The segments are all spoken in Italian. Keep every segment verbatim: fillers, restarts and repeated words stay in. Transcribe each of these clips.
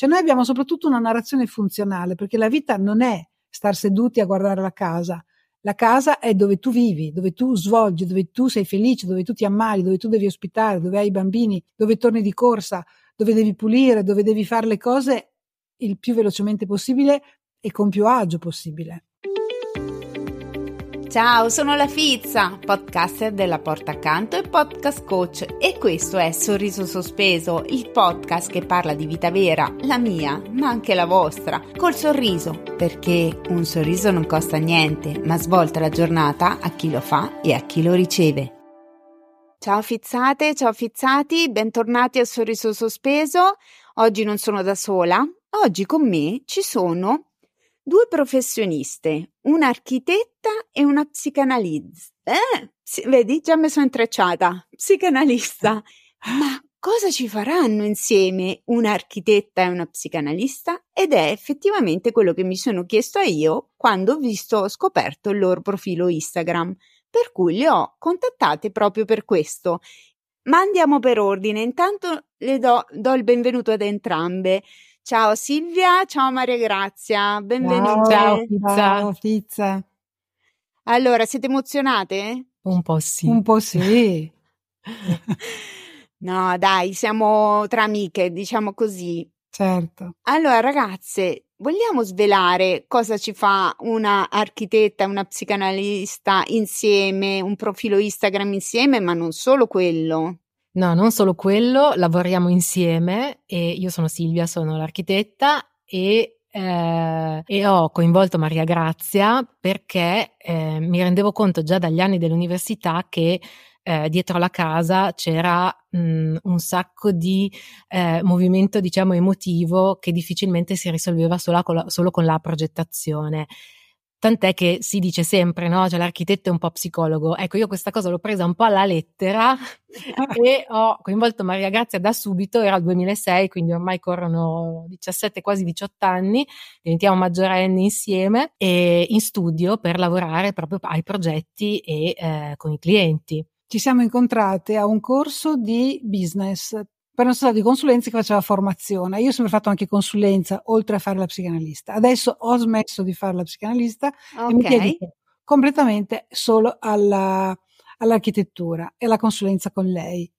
Cioè noi abbiamo soprattutto una narrazione funzionale, perché la vita non è star seduti a guardare la casa. La casa è dove tu vivi, dove tu svolgi, dove tu sei felice, dove tu ti ammali, dove tu devi ospitare, dove hai i bambini, dove torni di corsa, dove devi pulire, dove devi fare le cose il più velocemente possibile e con più agio possibile. Ciao, sono la Fizza, podcaster della Porta Accanto e podcast coach, e questo è Sorriso Sospeso, il podcast che parla di vita vera, la mia, ma anche la vostra, col sorriso, perché un sorriso non costa niente, ma svolta la giornata a chi lo fa e a chi lo riceve. Ciao Fizzate, ciao Fizzati, bentornati a Sorriso Sospeso. Oggi non sono da sola, oggi con me ci sono due professioniste, un'architetta e una psicanalista. Eh, sì, vedi, già mi sono intrecciata, psicanalista. Ma cosa ci faranno insieme un'architetta e una psicanalista? Ed è effettivamente quello che mi sono chiesto io quando ho visto, ho scoperto il loro profilo Instagram, per cui le ho contattate proprio per questo. Ma andiamo per ordine, intanto le do, do il benvenuto ad entrambe. Ciao Silvia, ciao Maria Grazia, benvenute. Ciao Fizza. Fizza. Allora, siete emozionate? Un po' sì. Un po' sì. No, dai, siamo tra amiche, diciamo così. Certo. Allora ragazze, vogliamo svelare cosa ci fa una architetta e una psicanalista insieme, un profilo Instagram insieme, ma non solo quello? No, non solo quello, lavoriamo insieme e io sono Silvia, sono l'architetta e, eh, e ho coinvolto Maria Grazia perché eh, mi rendevo conto già dagli anni dell'università che eh, dietro la casa c'era mh, un sacco di eh, movimento, diciamo, emotivo che difficilmente si risolveva solo con la, solo con la progettazione. Tant'è che si dice sempre, no? Cioè l'architetto è un po' psicologo. Ecco, io questa cosa l'ho presa un po' alla lettera e ho coinvolto Maria Grazia da subito, era il duemilasei, quindi ormai corrono diciassette, quasi diciotto anni, diventiamo maggiorenni insieme e in studio per lavorare proprio ai progetti e eh, con i clienti. Ci siamo incontrate a un corso di business per una società di consulenza che faceva formazione. Io ho sempre fatto anche consulenza, oltre a fare la psicanalista. Adesso ho smesso di fare la psicanalista, okay, e mi dedico completamente solo alla, all'architettura e alla consulenza con lei.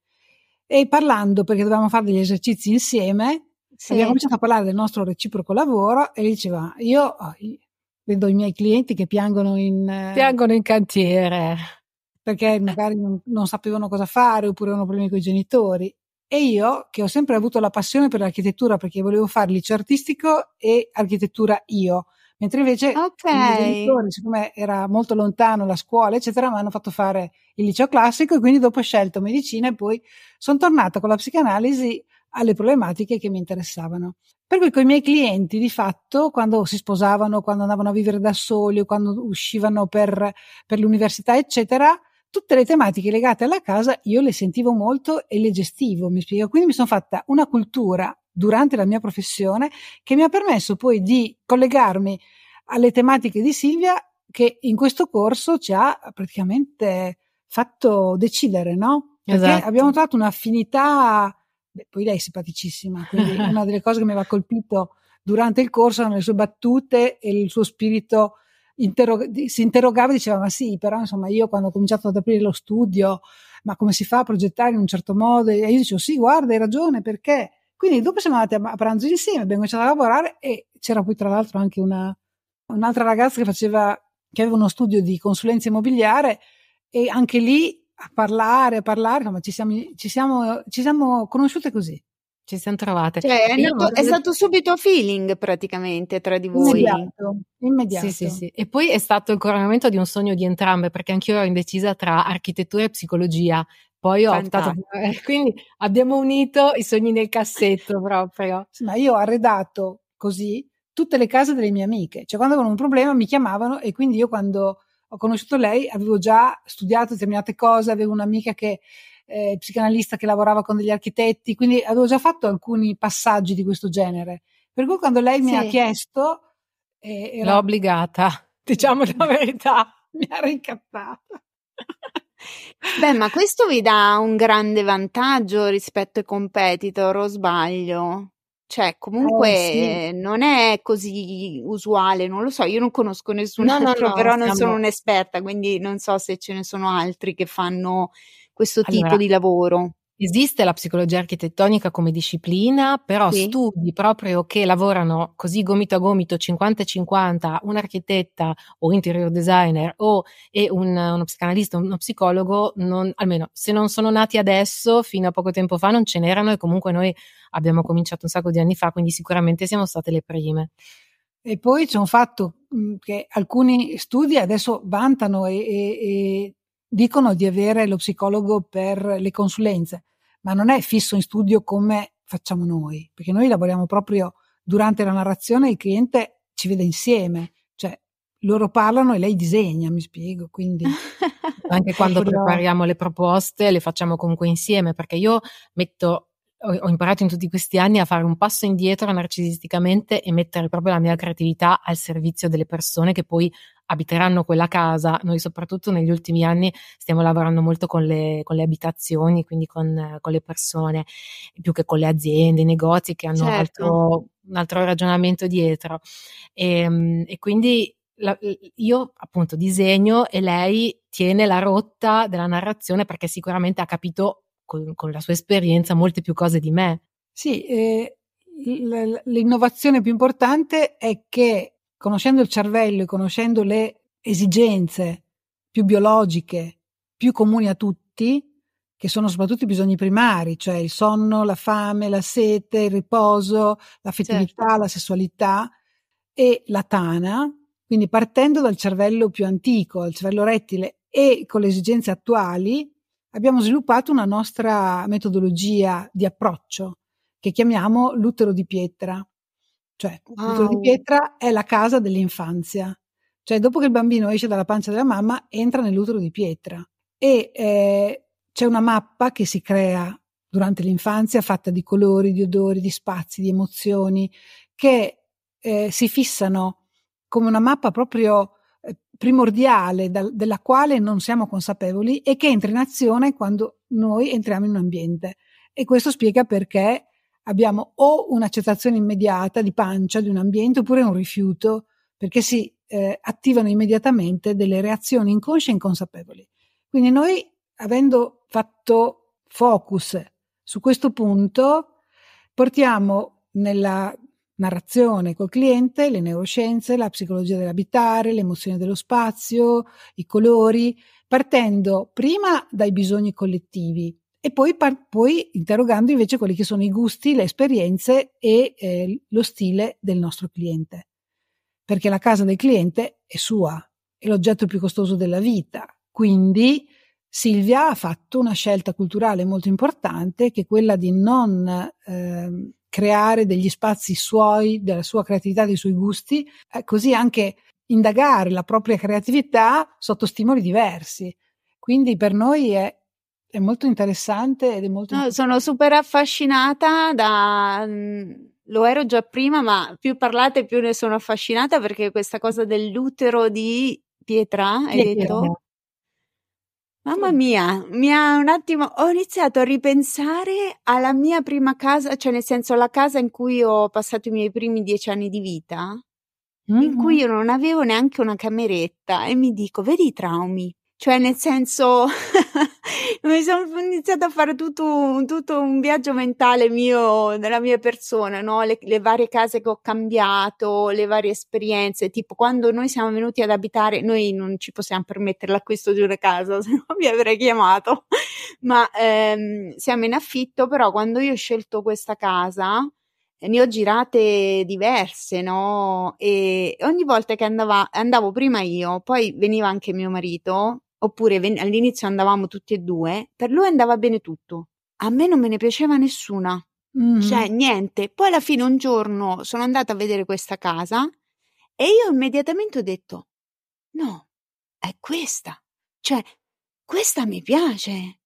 E parlando, perché dovevamo fare degli esercizi insieme, sì, abbiamo cominciato a parlare del nostro reciproco lavoro e lei diceva, io oh, vedo i miei clienti che piangono in, piangono in cantiere, perché magari non, non sapevano cosa fare oppure avevano problemi con i genitori. E io, che ho sempre avuto la passione per l'architettura, perché volevo fare liceo artistico e architettura io, mentre invece okay, i miei genitori, siccome era molto lontano la scuola, eccetera, mi hanno fatto fare il liceo classico e quindi dopo ho scelto medicina e poi sono tornata con la psicanalisi alle problematiche che mi interessavano. Per cui con i miei clienti, di fatto, quando si sposavano, quando andavano a vivere da soli o quando uscivano per, per l'università, eccetera, tutte le tematiche legate alla casa io le sentivo molto e le gestivo, mi spiego. Quindi mi sono fatta una cultura durante la mia professione che mi ha permesso poi di collegarmi alle tematiche di Silvia, che in questo corso ci ha praticamente fatto decidere, no? Perché esatto, abbiamo trovato un'affinità, beh, poi lei è simpaticissima, quindi una delle cose che mi aveva colpito durante il corso erano le sue battute e il suo spirito. Interro- si interrogava e diceva, ma sì, però insomma io quando ho cominciato ad aprire lo studio, ma come si fa a progettare in un certo modo? E io dicevo, sì, guarda, hai ragione, perché? Quindi dopo siamo andati a pranzo insieme, abbiamo cominciato a lavorare e c'era poi tra l'altro anche una un'altra ragazza che faceva, che aveva uno studio di consulenza immobiliare, e anche lì a parlare, a parlare, insomma ci siamo, ci siamo, ci siamo conosciute così. Ci siamo trovate. Cioè, è, nato, io... è stato subito feeling praticamente tra di voi. Immediato. Immediato. Sì, sì, sì. E poi è stato il coronamento di un sogno di entrambe, perché anch'io ero indecisa tra architettura e psicologia. Poi ho optato, quindi abbiamo unito i sogni nel cassetto proprio. Sì, ma io ho arredato così tutte le case delle mie amiche. Cioè quando avevano un problema mi chiamavano e quindi io quando ho conosciuto lei avevo già studiato determinate cose, avevo un'amica che Eh, psicanalista che lavorava con degli architetti, quindi avevo già fatto alcuni passaggi di questo genere, per cui quando lei mi sì. ha chiesto eh, era... l'ho obbligata, diciamo la verità, mi ha ricattata. Beh, ma questo vi dà un grande vantaggio rispetto ai competitor, o sbaglio? Cioè, comunque eh, sì. non è così usuale, non lo so, io non conosco nessun no, altro, no, no, però siamo... non sono un'esperta, quindi non so se ce ne sono altri che fanno questo allora, tipo di lavoro. Esiste la psicologia architettonica come disciplina, però sì. studi proprio che lavorano così gomito a gomito, cinquanta e cinquanta, un architetta o interior designer o e un, uno psicanalista, uno psicologo, non, almeno se non sono nati adesso, fino a poco tempo fa non ce n'erano e comunque noi abbiamo cominciato un sacco di anni fa, quindi sicuramente siamo state le prime. E poi c'è un fatto che alcuni studi adesso vantano e, e, e dicono di avere lo psicologo per le consulenze, ma non è fisso in studio come facciamo noi, perché noi lavoriamo proprio durante la narrazione e il cliente ci vede insieme, cioè loro parlano e lei disegna, mi spiego, quindi... Anche quando prepariamo le proposte le facciamo comunque insieme, perché io metto... ho imparato in tutti questi anni a fare un passo indietro narcisisticamente e mettere proprio la mia creatività al servizio delle persone che poi abiteranno quella casa. Noi soprattutto negli ultimi anni stiamo lavorando molto con le, con le abitazioni, quindi con, con le persone, più che con le aziende, i negozi che hanno certo. altro, un altro ragionamento dietro. E, e quindi la, io appunto disegno e lei tiene la rotta della narrazione perché sicuramente ha capito Con, con la sua esperienza molte più cose di me. Sì, eh, l'innovazione più importante è che conoscendo il cervello e conoscendo le esigenze più biologiche, più comuni a tutti, che sono soprattutto i bisogni primari, cioè il sonno, la fame, la sete, il riposo, la fertilità, certo. la sessualità e la tana, quindi partendo dal cervello più antico, il cervello rettile e con le esigenze attuali, abbiamo sviluppato una nostra metodologia di approccio che chiamiamo l'utero di pietra. Cioè, wow. l'utero di pietra è la casa dell'infanzia. Cioè, dopo che il bambino esce dalla pancia della mamma, entra nell'utero di pietra. E eh, c'è una mappa che si crea durante l'infanzia, fatta di colori, di odori, di spazi, di emozioni, che eh, si fissano come una mappa proprio... primordiale da, della quale non siamo consapevoli e che entra in azione quando noi entriamo in un ambiente. E questo spiega perché abbiamo o un'accettazione immediata di pancia di un ambiente oppure un rifiuto, perché si eh, attivano immediatamente delle reazioni inconsce e inconsapevoli. Quindi noi, avendo fatto focus su questo punto, portiamo nella narrazione col cliente, le neuroscienze, la psicologia dell'abitare, le emozioni dello spazio, i colori, partendo prima dai bisogni collettivi e poi, par- poi interrogando invece quelli che sono i gusti, le esperienze e eh, lo stile del nostro cliente. Perché la casa del cliente è sua, è l'oggetto più costoso della vita. Quindi Silvia ha fatto una scelta culturale molto importante che è quella di non... Ehm, creare degli spazi suoi, della sua creatività, dei suoi gusti, eh, così anche indagare la propria creatività sotto stimoli diversi. Quindi per noi è, è molto interessante ed è molto... No, sono super affascinata da... Lo ero già prima, ma più parlate più ne sono affascinata perché questa cosa dell'utero di pietra, hai pietra. detto? Mamma mia, mi ha un attimo, ho iniziato a ripensare alla mia prima casa, cioè nel senso alla casa in cui ho passato i miei primi dieci anni di vita, mm-hmm. in cui io non avevo neanche una cameretta e mi dico, vedi i traumi, cioè nel senso mi sono iniziata a fare tutto, tutto un viaggio mentale mio, della mia persona, no? Le, le varie case che ho cambiato, le varie esperienze, tipo quando noi siamo venuti ad abitare, noi non ci possiamo permettere l'acquisto di una casa, se no vi avrei chiamato, ma ehm, siamo in affitto, però quando io ho scelto questa casa, ne ho girate diverse, no? E ogni volta che andava, andavo prima io, poi veniva anche mio marito, oppure ven- all'inizio andavamo tutti e due, per lui andava bene tutto. A me non me ne piaceva nessuna, mm. cioè niente. Poi alla fine un giorno sono andata a vedere questa casa e io immediatamente ho detto, no, è questa, cioè questa mi piace.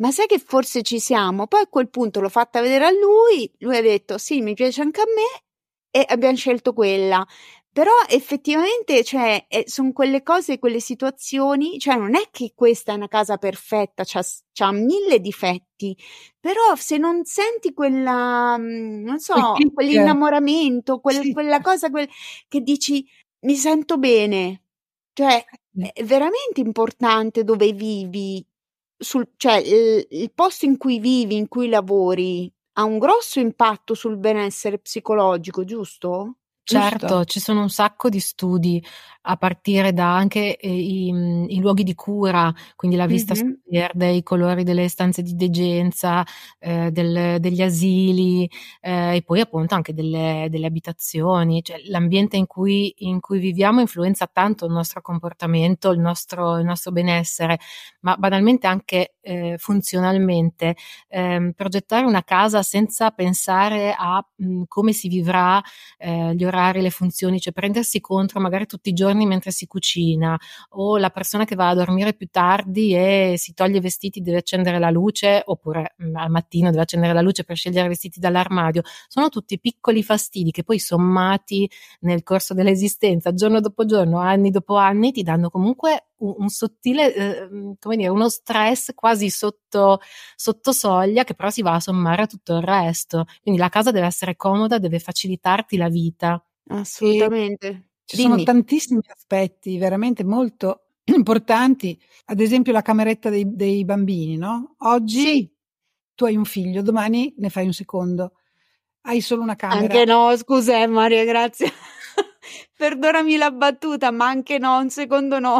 Ma sai che forse ci siamo? Poi a quel punto l'ho fatta vedere a lui, lui ha detto sì, mi piace anche a me e abbiamo scelto quella. Però effettivamente, cioè, eh, sono quelle cose, quelle situazioni, cioè non è che questa è una casa perfetta, c'ha, c'ha mille difetti, però se non senti quella, non so, perché quell'innamoramento, quel, sì. quella cosa quel, che dici mi sento bene, cioè è veramente importante dove vivi, sul, cioè il, il posto in cui vivi, in cui lavori, ha un grosso impatto sul benessere psicologico, giusto? Certo, Giusto. Ci sono un sacco di studi a partire da anche eh, i, i luoghi di cura, quindi la vista mm-hmm. verde, i colori delle stanze di degenza, eh, del, degli asili eh, e poi appunto anche delle, delle abitazioni, cioè l'ambiente in cui, in cui viviamo influenza tanto il nostro comportamento, il nostro, il nostro benessere, ma banalmente anche eh, funzionalmente eh, progettare una casa senza pensare a mh, come si vivrà eh, gli orari, le funzioni, cioè prendersi contro magari tutti i giorni mentre si cucina, o la persona che va a dormire più tardi e si toglie i vestiti, deve accendere la luce, oppure mh, al mattino deve accendere la luce per scegliere i vestiti dall'armadio. Sono tutti piccoli fastidi che poi sommati nel corso dell'esistenza, giorno dopo giorno, anni dopo anni, ti danno comunque un, un sottile, eh, come dire, uno stress quasi sotto, sotto soglia, che però si va a sommare a tutto il resto. Quindi la casa deve essere comoda, deve facilitarti la vita. Assolutamente. E ci Dimmi. sono tantissimi aspetti veramente molto importanti, ad esempio la cameretta dei, dei bambini, no? Oggi sì. tu hai un figlio, domani ne fai un secondo, hai solo una camera. Anche no, scusa eh, Maria, grazie. Perdonami la battuta, ma anche no, un secondo no.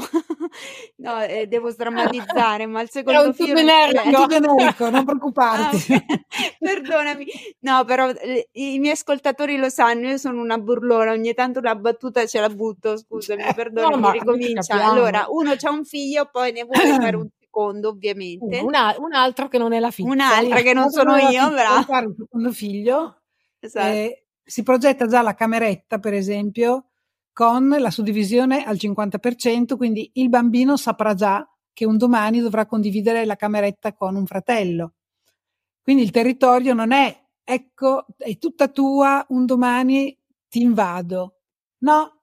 No, eh, devo sdrammatizzare, ma il secondo figlio è un generico, non preoccuparti. Ah, okay. Perdonami. No, però eh, i miei ascoltatori lo sanno, io sono una burlona, ogni tanto la battuta ce la butto, scusami, eh, perdonami, no, ricomincia. Allora, uno c'ha un figlio, poi ne vuole fare un secondo, ovviamente. Una, un altro che non è la figlia. Un'altra che non sono io, bravo. Fare un secondo figlio. Esatto. Eh, si progetta già la cameretta, per esempio, con la suddivisione al cinquanta per cento, quindi il bambino saprà già che un domani dovrà condividere la cameretta con un fratello. Quindi il territorio non è, ecco, è tutta tua, un domani ti invado. No,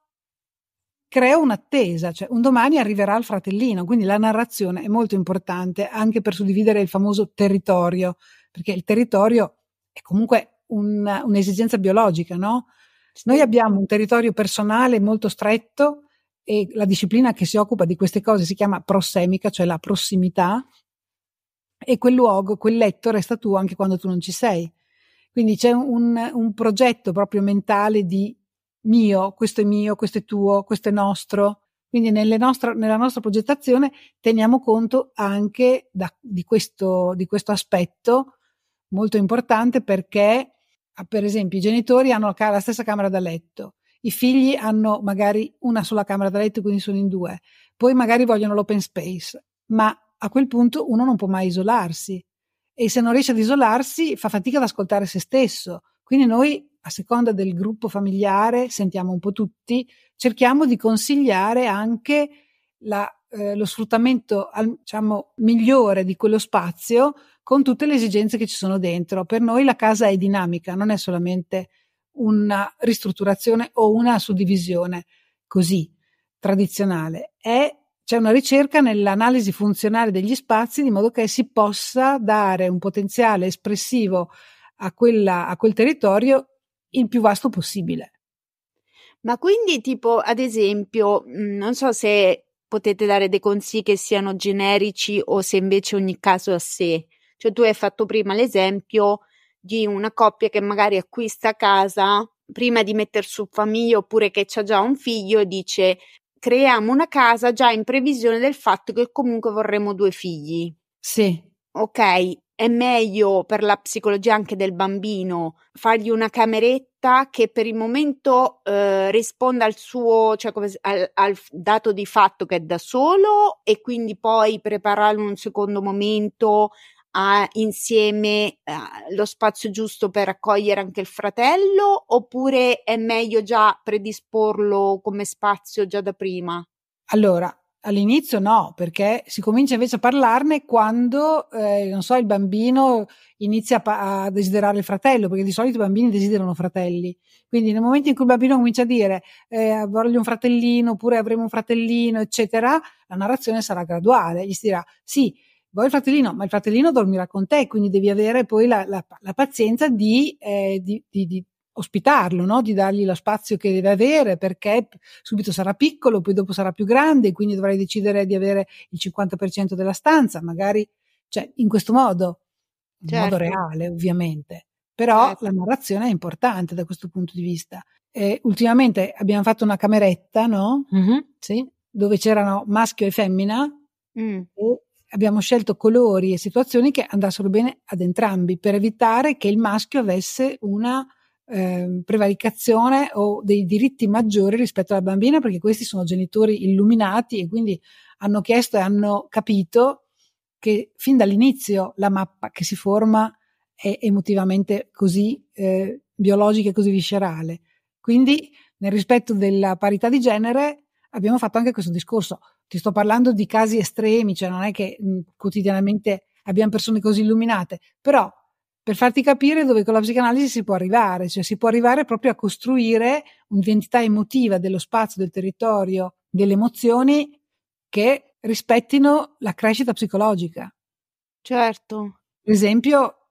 creo un'attesa, cioè un domani arriverà il fratellino, quindi la narrazione è molto importante anche per suddividere il famoso territorio, perché il territorio è comunque Un, un'esigenza biologica, no? Noi abbiamo un territorio personale molto stretto e la disciplina che si occupa di queste cose si chiama prossemica, cioè la prossimità, e quel luogo, quel letto resta tuo anche quando tu non ci sei. Quindi c'è un, un progetto proprio mentale di mio, questo è mio, questo è tuo, questo è nostro. Quindi nelle nostre, nella nostra progettazione teniamo conto anche da, di, questo, di questo aspetto molto importante, perché per esempio i genitori hanno la stessa camera da letto, i figli hanno magari una sola camera da letto, quindi sono in due, poi magari vogliono l'open space, ma a quel punto uno non può mai isolarsi, e se non riesce ad isolarsi fa fatica ad ascoltare se stesso. Quindi noi, a seconda del gruppo familiare, sentiamo un po' tutti, cerchiamo di consigliare anche la, eh, lo sfruttamento, diciamo, migliore di quello spazio, con tutte le esigenze che ci sono dentro. Per noi la casa è dinamica, non è solamente una ristrutturazione o una suddivisione così tradizionale. È, c'è una ricerca nell'analisi funzionale degli spazi, di modo che si possa dare un potenziale espressivo a, quella, a quel territorio il più vasto possibile. Ma quindi, tipo, ad esempio, non so se potete dare dei consigli che siano generici o se invece ogni caso è a sé. Cioè tu hai fatto prima l'esempio di una coppia che magari acquista casa prima di metter su famiglia, oppure che c'ha già un figlio e dice creiamo una casa già in previsione del fatto che comunque vorremmo due figli. Sì. Ok, è meglio per la psicologia anche del bambino fargli una cameretta che per il momento eh, risponda al suo, cioè come, al, al dato di fatto che è da solo, e quindi poi prepararlo in un secondo momento a, insieme uh, lo spazio giusto per accogliere anche il fratello, oppure è meglio già predisporlo come spazio già da prima? Allora, All'inizio no, perché si comincia invece a parlarne quando, eh, non so, il bambino inizia a, pa- a desiderare il fratello, perché di solito i bambini desiderano fratelli. Quindi nel momento in cui il bambino comincia a dire eh, voglio un fratellino, oppure avremo un fratellino, eccetera, la narrazione sarà graduale. Gli si dirà sì, vuoi il fratellino, ma il fratellino dormirà con te, quindi devi avere poi la, la, la pazienza di, eh, di, di, di ospitarlo, no? Di dargli lo spazio che deve avere, perché subito sarà piccolo, poi dopo sarà più grande, quindi dovrai decidere di avere il cinquanta per cento della stanza, magari, cioè in questo modo, in certo. modo reale ovviamente, però certo. la narrazione è importante da questo punto di vista. E ultimamente abbiamo fatto una cameretta, no? Mm-hmm. Sì. Dove c'erano maschio e femmina, mm. e abbiamo scelto colori e situazioni che andassero bene ad entrambi, per evitare che il maschio avesse una Eh, prevaricazione o dei diritti maggiori rispetto alla bambina, perché questi sono genitori illuminati e quindi hanno chiesto e hanno capito che fin dall'inizio la mappa che si forma è emotivamente così eh, biologica e così viscerale. Quindi nel rispetto della parità di genere abbiamo fatto anche questo discorso. Ti sto parlando di casi estremi, cioè non è che mh, quotidianamente abbiamo persone così illuminate, però per farti capire dove con la psicanalisi si può arrivare, cioè si può arrivare proprio a costruire un'identità emotiva dello spazio, del territorio, delle emozioni che rispettino la crescita psicologica. Certo. Per esempio,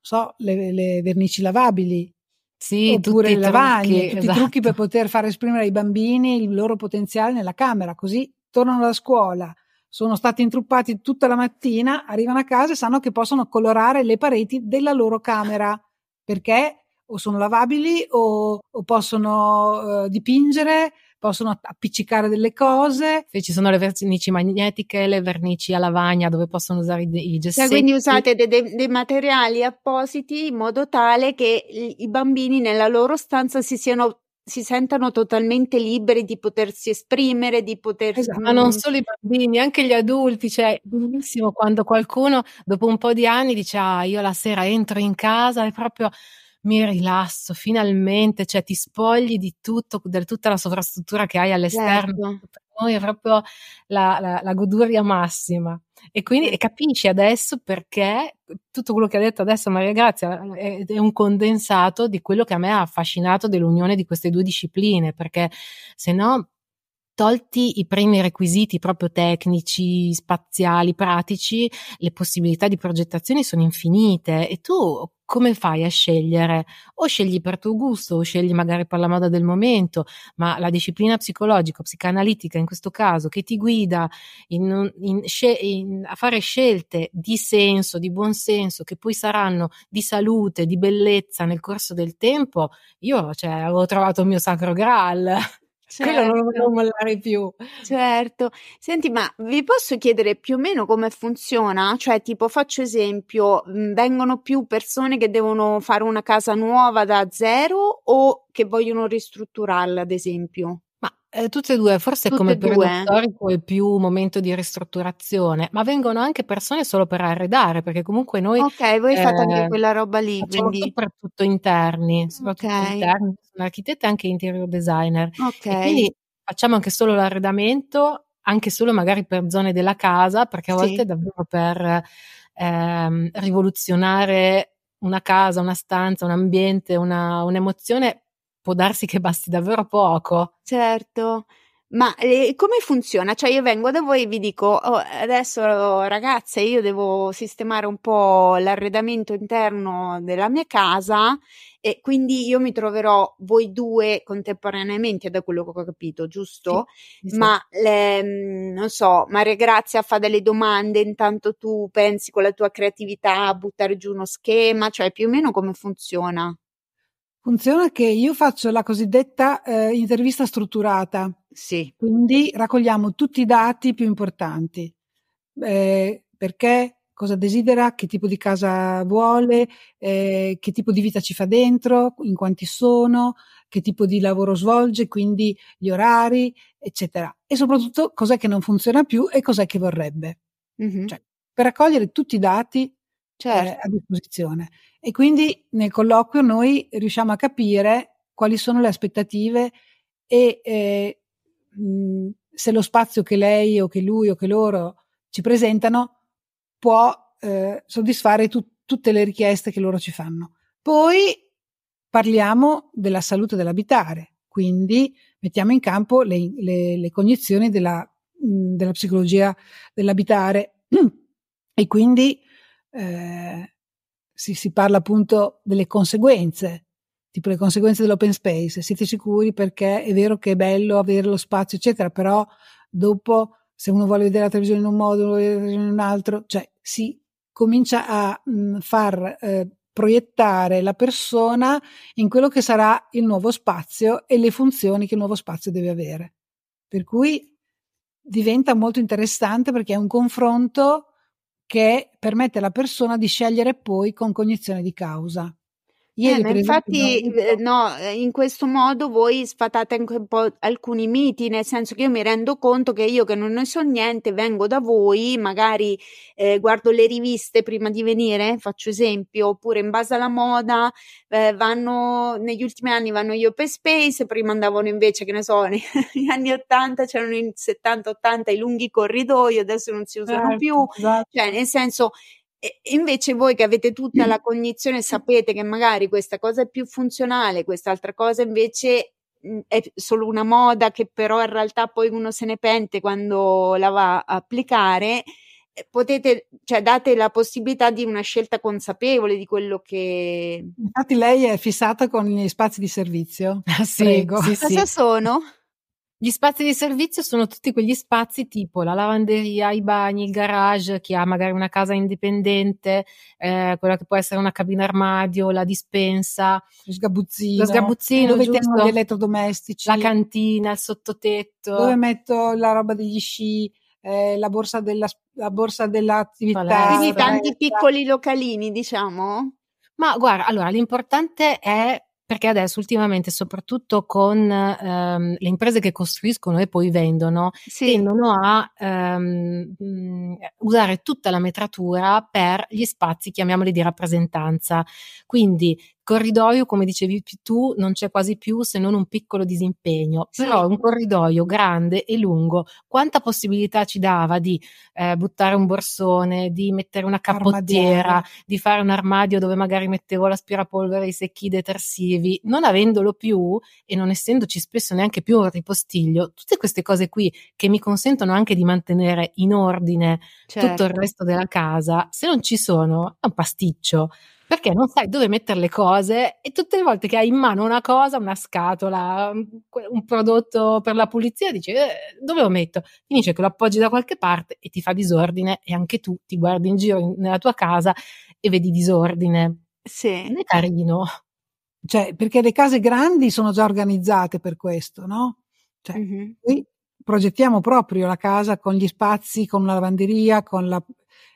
so, le, le vernici lavabili, sì, oppure i lavagne, tutti esatto. i trucchi per poter far esprimere ai bambini il loro potenziale nella camera, così tornano da scuola. Sono stati intruppati tutta la mattina, arrivano a casa e sanno che possono colorare le pareti della loro camera, perché o sono lavabili o, o possono eh, dipingere, possono appiccicare delle cose. Se ci sono le vernici magnetiche, le vernici a lavagna dove possono usare i, i gessetti. Quindi usate dei de, de materiali appositi in modo tale che i bambini nella loro stanza si siano si sentano totalmente liberi di potersi esprimere, di potersi... Esatto. Ma non solo i bambini, anche gli adulti, cioè è bellissimo quando qualcuno dopo un po' di anni dice ah, io la sera entro in casa e proprio mi rilasso, finalmente, cioè ti spogli di tutto, di tutta la sovrastruttura che hai all'esterno, certo. Per noi è proprio la, la, la goduria massima. E quindi e capisci adesso perché tutto quello che ha detto adesso Maria Grazia è, è un condensato di quello che a me ha affascinato dell'unione di queste due discipline, perché se no, tolti i primi requisiti proprio tecnici, spaziali, pratici, le possibilità di progettazione sono infinite e tu come fai a scegliere? O scegli per tuo gusto, o scegli magari per la moda del momento, ma la disciplina psicologico-psicanalitica in questo caso che ti guida in, in, in, a fare scelte di senso, di buonsenso, che poi saranno di salute, di bellezza nel corso del tempo, io cioè, avevo trovato il mio sacro graal. Certo. Quello non lo volevo mollare più. Certo. Senti, ma vi posso chiedere più o meno come funziona? Cioè, tipo, faccio esempio, vengono più persone che devono fare una casa nuova da zero o che vogliono ristrutturarla, ad esempio? Ma eh, tutte e due, forse tutte come periodo storico è più momento di ristrutturazione, ma vengono anche persone solo per arredare, perché comunque noi... Ok, voi eh, fate anche quella roba lì, quindi... soprattutto interni, soprattutto okay. interni. Architetta e anche interior designer, okay. E quindi facciamo anche solo l'arredamento, anche solo magari per zone della casa, perché a volte sì. È davvero per ehm, rivoluzionare una casa, una stanza, un ambiente, una, un'emozione, può darsi che basti davvero poco. Certo. Ma eh, come funziona? Cioè io vengo da voi e vi dico oh, adesso ragazze io devo sistemare un po' l'arredamento interno della mia casa e quindi io mi troverò voi due contemporaneamente, da quello che ho capito, giusto? Sì, sì. Ma le, non so, Maria Grazia fa delle domande, intanto tu pensi con la tua creatività a buttare giù uno schema, cioè più o meno come funziona? Funziona che io faccio la cosiddetta eh, intervista strutturata, sì. Quindi raccogliamo tutti i dati più importanti, eh, perché, cosa desidera, che tipo di casa vuole, eh, che tipo di vita ci fa dentro, in quanti sono, che tipo di lavoro svolge, quindi gli orari, eccetera. E soprattutto cos'è che non funziona più e cos'è che vorrebbe, mm-hmm. Cioè, per raccogliere tutti i dati certo. eh, a disposizione. E quindi nel colloquio noi riusciamo a capire quali sono le aspettative e eh, mh, se lo spazio che lei o che lui o che loro ci presentano può eh, soddisfare tu- tutte le richieste che loro ci fanno. Poi parliamo della salute dell'abitare, quindi mettiamo in campo le, le, le cognizioni della, mh, della psicologia dell'abitare e quindi eh, si, si parla appunto delle conseguenze, tipo le conseguenze dell'open space. Siete sicuri? Perché è vero che è bello avere lo spazio eccetera, però dopo se uno vuole vedere la televisione in un modo, uno vuole vedere la televisione in un altro, cioè si comincia a mh, far eh, proiettare la persona in quello che sarà il nuovo spazio e le funzioni che il nuovo spazio deve avere. Per cui diventa molto interessante perché è un confronto che permette alla persona di scegliere poi con cognizione di causa. Ieri, eh, ma infatti no, in questo modo voi sfatate anche un po' alcuni miti, nel senso che io mi rendo conto che io che non ne so niente vengo da voi, magari eh, guardo le riviste prima di venire, faccio esempio, oppure in base alla moda eh, vanno, negli ultimi anni vanno gli open space, prima andavano invece che ne so negli anni ottanta c'erano in settanta ottanta i lunghi corridoi, adesso non si usano certo, più, esatto. Cioè nel senso invece voi che avete tutta la cognizione sapete che magari questa cosa è più funzionale, quest'altra cosa invece è solo una moda che però in realtà poi uno se ne pente quando la va a applicare. Potete, cioè date la possibilità di una scelta consapevole di quello che... Infatti lei è fissata con gli spazi di servizio. Sì, prego. Sì, cosa sì. Sono? Gli spazi di servizio sono tutti quegli spazi tipo la lavanderia, i bagni, il garage, chi ha magari una casa indipendente, eh, quella che può essere una cabina armadio, la dispensa, lo sgabuzzino, lo sgabuzzino dove tengo gli elettrodomestici, la cantina, il sottotetto, dove metto la roba degli sci, eh, la borsa della, la borsa dell'attività. Palestra. Quindi tanti piccoli localini, diciamo. Ma guarda, allora l'importante è perché adesso ultimamente soprattutto con ehm, le imprese che costruiscono e poi vendono sì. tendono a ehm, usare tutta la metratura per gli spazi, chiamiamoli di rappresentanza, quindi corridoio come dicevi tu non c'è quasi più se non un piccolo disimpegno, sì. però un corridoio grande e lungo quanta possibilità ci dava di eh, buttare un borsone, di mettere una cappottiera, di fare un armadio dove magari mettevo l'aspirapolvere, i secchi, i detersivi, non avendolo più e non essendoci spesso neanche più un ripostiglio, tutte queste cose qui che mi consentono anche di mantenere in ordine certo. tutto il resto della casa, se non ci sono è un pasticcio perché non sai dove mettere le cose e tutte le volte che hai in mano una cosa, una scatola, un prodotto per la pulizia, dici eh, dove lo metto? Finisce che lo appoggi da qualche parte e ti fa disordine e anche tu ti guardi in giro in, nella tua casa e vedi disordine. Sì. Non è carino. Cioè, perché le case grandi sono già organizzate per questo, no? Cioè, mm-hmm. Qui progettiamo proprio la casa con gli spazi, con la lavanderia, con la...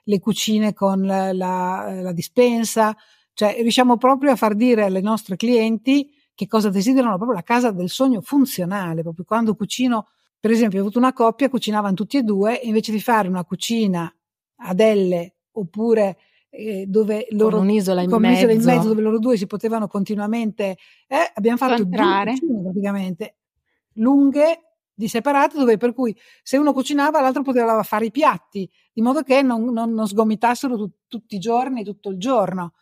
le cucine con la, la, la dispensa, cioè riusciamo proprio a far dire alle nostre clienti che cosa desiderano, proprio la casa del sogno funzionale, proprio quando cucino, per esempio ho avuto una coppia, cucinavano tutti e due, e invece di fare una cucina ad elle oppure eh, dove loro con un'isola in, con mezzo. Un'isola in mezzo dove loro due si potevano continuamente, eh, abbiamo fatto due cucine praticamente lunghe, di separate, dove per cui se uno cucinava l'altro poteva fare i piatti, di modo che non, non, non sgomitassero tu, tutti i giorni, tutto il giorno.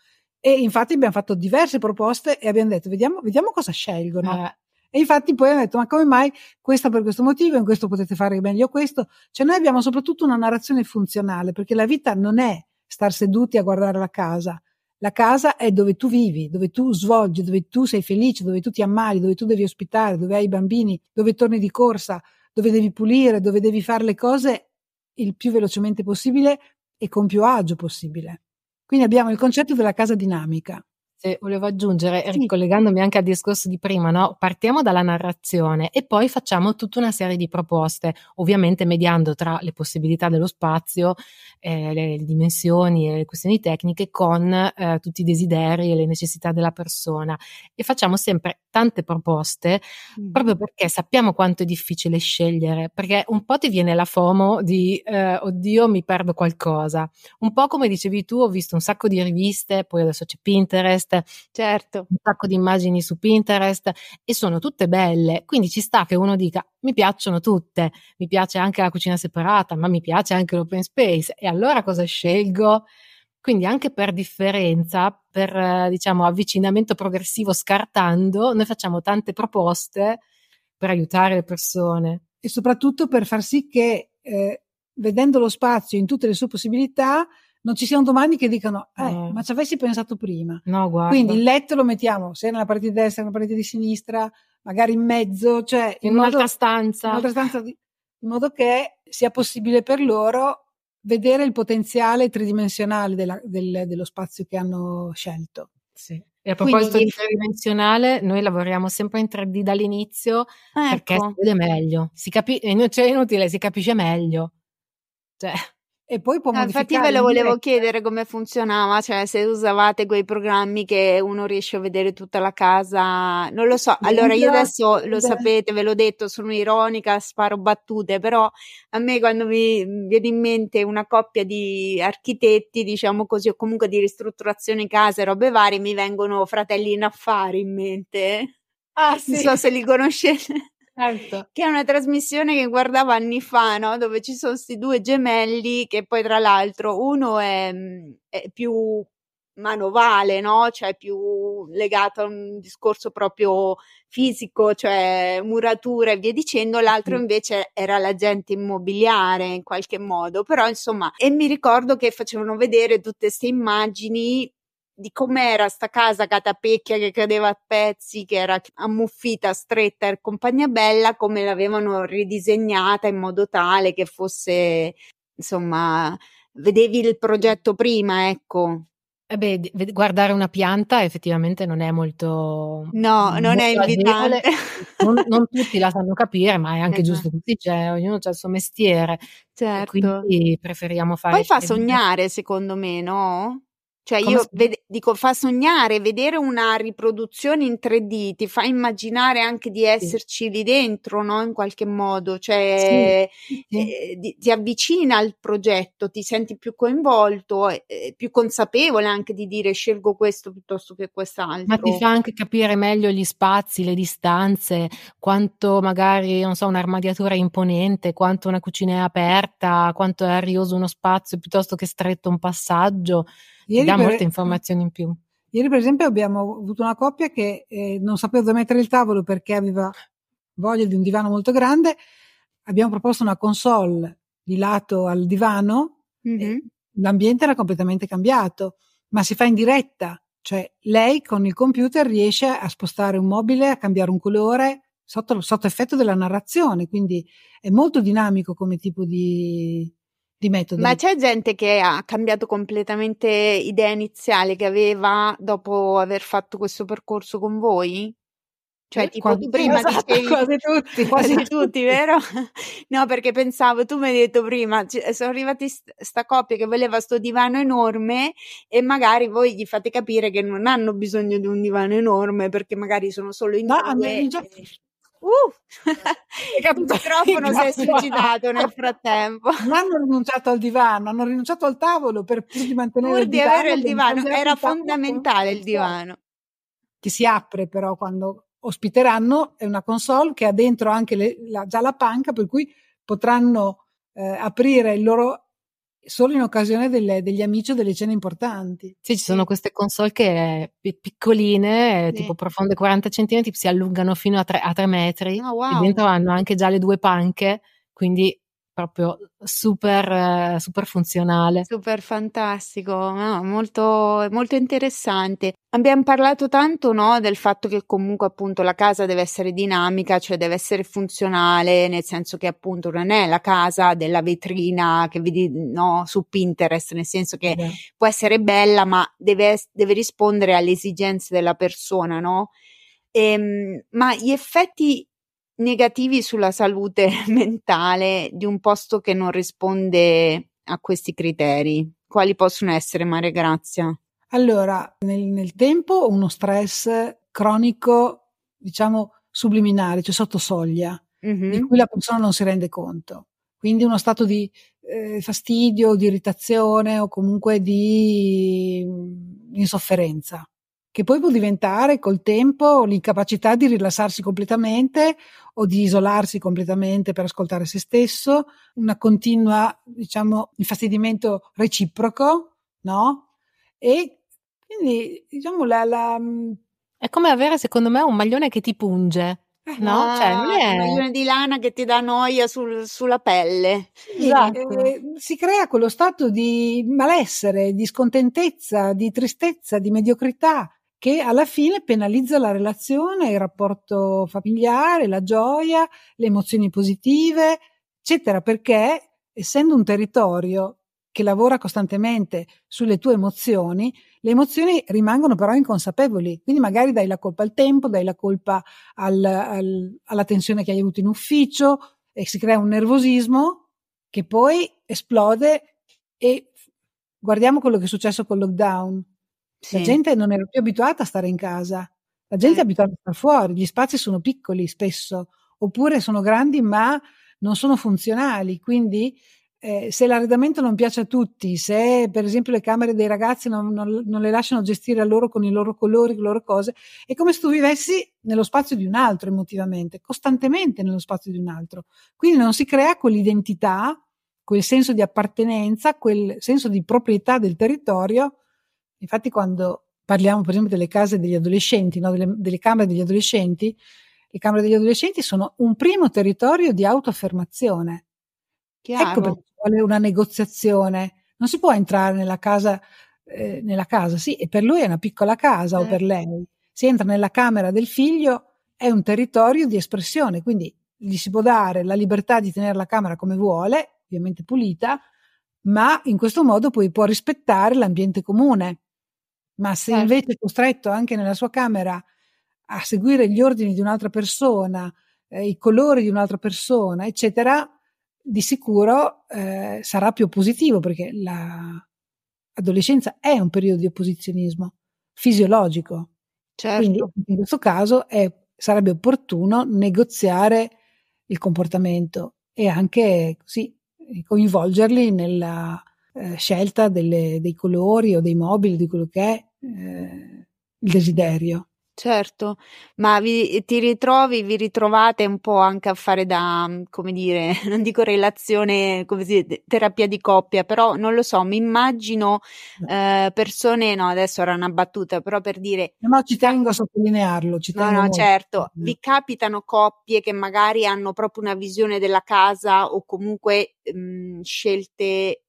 E infatti abbiamo fatto diverse proposte e abbiamo detto vediamo, vediamo cosa scelgono. Eh. E infatti poi hanno detto ma come mai questa per questo motivo, in questo potete fare meglio questo. Cioè noi abbiamo soprattutto una narrazione funzionale, perché la vita non è star seduti a guardare la casa. La casa è dove tu vivi, dove tu svolgi, dove tu sei felice, dove tu ti ammali, dove tu devi ospitare, dove hai i bambini, dove torni di corsa, dove devi pulire, dove devi fare le cose il più velocemente possibile e con più agio possibile. Quindi abbiamo il concetto della casa dinamica. Se volevo aggiungere, sì. ricollegandomi anche al discorso di prima, no? Partiamo dalla narrazione e poi facciamo tutta una serie di proposte, ovviamente mediando tra le possibilità dello spazio, eh, le, le dimensioni e le questioni tecniche con eh, tutti i desideri e le necessità della persona, e facciamo sempre tante proposte mm. proprio perché sappiamo quanto è difficile scegliere, perché un po' ti viene la FOMO di eh, oddio mi perdo qualcosa, un po' come dicevi tu, ho visto un sacco di riviste, poi adesso c'è Pinterest, certo, un sacco di immagini su Pinterest e sono tutte belle, quindi ci sta che uno dica mi piacciono tutte, mi piace anche la cucina separata, ma mi piace anche l'open space, e allora cosa scelgo? Quindi anche per differenza, per diciamo avvicinamento progressivo scartando, noi facciamo tante proposte per aiutare le persone. E soprattutto per far sì che eh, vedendo lo spazio in tutte le sue possibilità non ci siano domani che dicano eh, eh. ma ci avessi pensato prima. No, guarda. Quindi il letto lo mettiamo sia nella parte di destra, nella parte di sinistra, magari in mezzo, cioè in, in un'altra modo, stanza. In un'altra stanza, di, in modo che sia possibile per loro vedere il potenziale tridimensionale della, del, dello spazio che hanno scelto. Sì. E a proposito Quindi, di tridimensionale, noi lavoriamo sempre in tre D dall'inizio, ecco, perché si vede meglio, si capi- cioè è inutile, si capisce meglio. Cioè. E poi può ah, modificare. Infatti ve lo volevo chiedere come funzionava, cioè se usavate quei programmi che uno riesce a vedere tutta la casa, non lo so, allora io adesso lo sapete, ve l'ho detto, sono ironica, sparo battute, però a me quando mi viene in mente una coppia di architetti, diciamo così, o comunque di ristrutturazione case, robe varie, mi vengono Fratelli in Affari in mente. Ah, sì. Non so se li conoscete. Certo. Che è una trasmissione che guardavo anni fa, no? Dove ci sono questi due gemelli che poi tra l'altro uno è, è più manovale, no? Cioè più legato a un discorso proprio fisico, cioè muratura e via dicendo, l'altro invece era l'agente immobiliare in qualche modo, però insomma, e mi ricordo che facevano vedere tutte queste immagini di com'era sta casa catapecchia che cadeva a pezzi, che era ammuffita, stretta e compagnia bella, come l'avevano ridisegnata in modo tale che fosse, insomma, vedevi il progetto prima, ecco. Eh beh, guardare una pianta effettivamente non è molto... No, non molto è invitante. non, non tutti la sanno capire, ma è anche eh, giusto così, cioè, ognuno ha il suo mestiere. Certo. Quindi preferiamo fare... Poi fa sognare, secondo me, no? Cioè Come io ved- dico, fa sognare, vedere una riproduzione in tre D ti fa immaginare anche di esserci sì. lì dentro, no? In qualche modo, cioè sì. eh, di- ti avvicina al progetto, ti senti più coinvolto, eh, più consapevole anche di dire scelgo questo piuttosto che quest'altro. Ma ti fa anche capire meglio gli spazi, le distanze, quanto magari, non so, un'armadiatura è imponente, quanto una cucina è aperta, quanto è arioso uno spazio piuttosto che stretto un passaggio. Ieri dà per, molte informazioni in più. Ieri per esempio abbiamo avuto una coppia che eh, non sapeva dove mettere il tavolo perché aveva voglia di un divano molto grande, abbiamo proposto una console di lato al divano, mm-hmm. l'ambiente era completamente cambiato, ma si fa in diretta, cioè lei con il computer riesce a spostare un mobile, a cambiare un colore sotto, sotto effetto della narrazione, quindi è molto dinamico come tipo di... Di metodo. Ma c'è gente che ha cambiato completamente idea iniziale che aveva dopo aver fatto questo percorso con voi? Cioè eh, tipo quasi, tu prima esatto, dicevi quasi tutti, quasi tutti, tutti, vero? No, perché pensavo, tu mi hai detto prima, c- sono arrivati st- sta coppia che voleva sto divano enorme e magari voi gli fate capire che non hanno bisogno di un divano enorme perché magari sono solo in no, due. Uh, il microfono si è suicidato nel frattempo. Non hanno rinunciato al divano, hanno rinunciato al tavolo per pur di mantenere pur il di divano, avere il divano. Era il fondamentale il divano. Che si apre però quando ospiteranno, è una console che ha dentro anche le, la, già la panca, per cui potranno eh, aprire il loro solo in occasione delle, degli amici o delle cene importanti. Sì, ci sono queste console che piccoline, sì. tipo profonde quaranta centimetri, si allungano fino a tre metri, oh, wow. e dentro hanno anche già le due panche, quindi proprio super, super funzionale. Super fantastico, no, molto, molto interessante. Abbiamo parlato tanto, no, del fatto che comunque appunto la casa deve essere dinamica, cioè deve essere funzionale, nel senso che appunto non è la casa della vetrina che vedi, no, su Pinterest, nel senso che yeah. può essere bella ma deve, deve rispondere alle esigenze della persona, no? Ehm, ma gli effetti negativi sulla salute mentale di un posto che non risponde a questi criteri, quali possono essere, Maria Grazia? Allora, nel, nel tempo uno stress cronico, diciamo subliminare, cioè sotto soglia, mm-hmm. di cui la persona non si rende conto, quindi uno stato di eh, fastidio, di irritazione o comunque di insofferenza che poi può diventare col tempo l'incapacità di rilassarsi completamente o di isolarsi completamente per ascoltare se stesso, una continua, diciamo, infastidimento reciproco, no? E quindi, diciamo, la, la... è come avere, secondo me, un maglione che ti punge. No, ah, cioè non è un maglione di lana che ti dà noia sul, sulla pelle. Esatto. E, eh, si crea quello stato di malessere, di scontentezza, di tristezza, di mediocrità che alla fine penalizza la relazione, il rapporto familiare, la gioia, le emozioni positive, eccetera, perché essendo un territorio che lavora costantemente sulle tue emozioni, le emozioni rimangono però inconsapevoli, quindi magari dai la colpa al tempo, dai la colpa al, al, alla tensione che hai avuto in ufficio e si crea un nervosismo che poi esplode. E guardiamo quello che è successo col lockdown, sì. La gente non era più abituata a stare in casa, la gente eh. è abituata a stare fuori, gli spazi sono piccoli spesso, oppure sono grandi ma non sono funzionali, quindi... Eh, se l'arredamento non piace a tutti, se per esempio le camere dei ragazzi non, non, non le lasciano gestire a loro con i loro colori, le loro cose, è come se tu vivessi nello spazio di un altro emotivamente, costantemente nello spazio di un altro. Quindi non si crea quell'identità, quel senso di appartenenza, quel senso di proprietà del territorio. Infatti quando parliamo per esempio delle case degli adolescenti, no? delle, delle camere degli adolescenti, le camere degli adolescenti sono un primo territorio di autoaffermazione. Chiaro. Ecco perché vuole una negoziazione, non si può entrare nella casa, eh, nella casa, sì, e per lui è una piccola casa eh. o per lei, si entra nella camera del figlio, è un territorio di espressione, quindi gli si può dare la libertà di tenere la camera come vuole, ovviamente pulita, ma in questo modo poi può rispettare l'ambiente comune. Ma se certo. invece è costretto anche nella sua camera a seguire gli ordini di un'altra persona, eh, i colori di un'altra persona, eccetera, di sicuro eh, sarà più oppositivo, perché l'adolescenza è un periodo di opposizionismo fisiologico. Certo. Quindi in questo caso è, sarebbe opportuno negoziare il comportamento e anche così coinvolgerli nella eh, scelta delle, dei colori o dei mobili, di quello che è eh, il desiderio. Certo, ma vi, ti ritrovi, vi ritrovate un po' anche a fare da, come dire, non dico relazione, come si dice, terapia di coppia, però non lo so, mi immagino eh, persone, no adesso era una battuta, però per dire… No, ci tengo a sottolinearlo, ci tengo. No, no, certo, mm. vi capitano coppie che magari hanno proprio una visione della casa o comunque mh, scelte…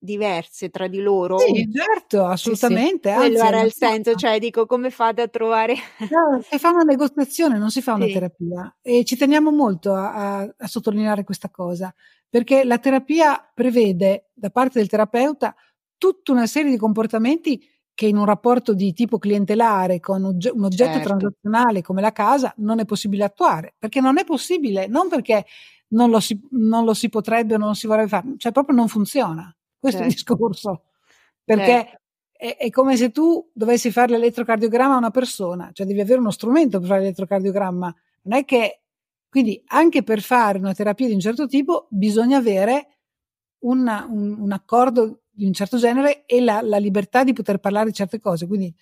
diverse tra di loro? Sì, certo, assolutamente. Sì, sì. Anzi, quello era il senso, cioè dico, come fate a trovare? No, si fa una negoziazione, non si fa una sì. terapia, e ci teniamo molto a, a, a sottolineare questa cosa, perché la terapia prevede da parte del terapeuta tutta una serie di comportamenti che in un rapporto di tipo clientelare con un oggetto certo. transazionale come la casa non è possibile attuare, perché non è possibile, non perché non lo si, non lo si potrebbe o non si vorrebbe fare, cioè proprio non funziona. Questo certo. è il discorso, perché certo. è, è come se tu dovessi fare l'elettrocardiogramma a una persona, cioè devi avere uno strumento per fare l'elettrocardiogramma, non è che, quindi anche per fare una terapia di un certo tipo bisogna avere una, un, un accordo di un certo genere e la, la libertà di poter parlare di certe cose, quindi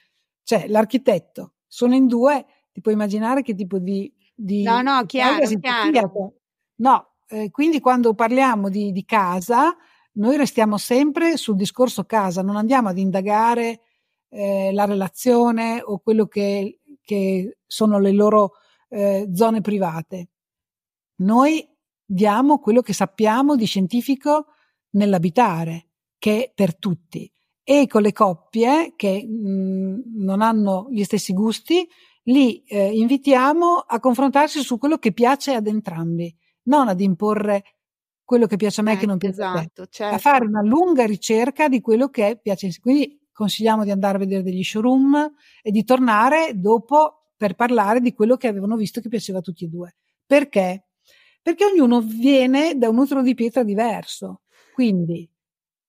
cioè, l'architetto, sono in due, ti puoi immaginare che tipo di… di no, no, chiaro, chiaro. No, eh, quindi quando parliamo di, di casa… Noi restiamo sempre sul discorso casa, non andiamo ad indagare eh, la relazione o quello che, che sono le loro eh, zone private. Noi diamo quello che sappiamo di scientifico nell'abitare, che è per tutti. E con le coppie che mh, non hanno gli stessi gusti, li eh, invitiamo a confrontarsi su quello che piace ad entrambi, non ad imporre quello che piace a me eh, che non piace esatto, a te, certo. a fare una lunga ricerca di quello che piace. Quindi consigliamo di andare a vedere degli showroom e di tornare dopo per parlare di quello che avevano visto che piaceva a tutti e due. Perché? Perché ognuno viene da un utero di pietra diverso, quindi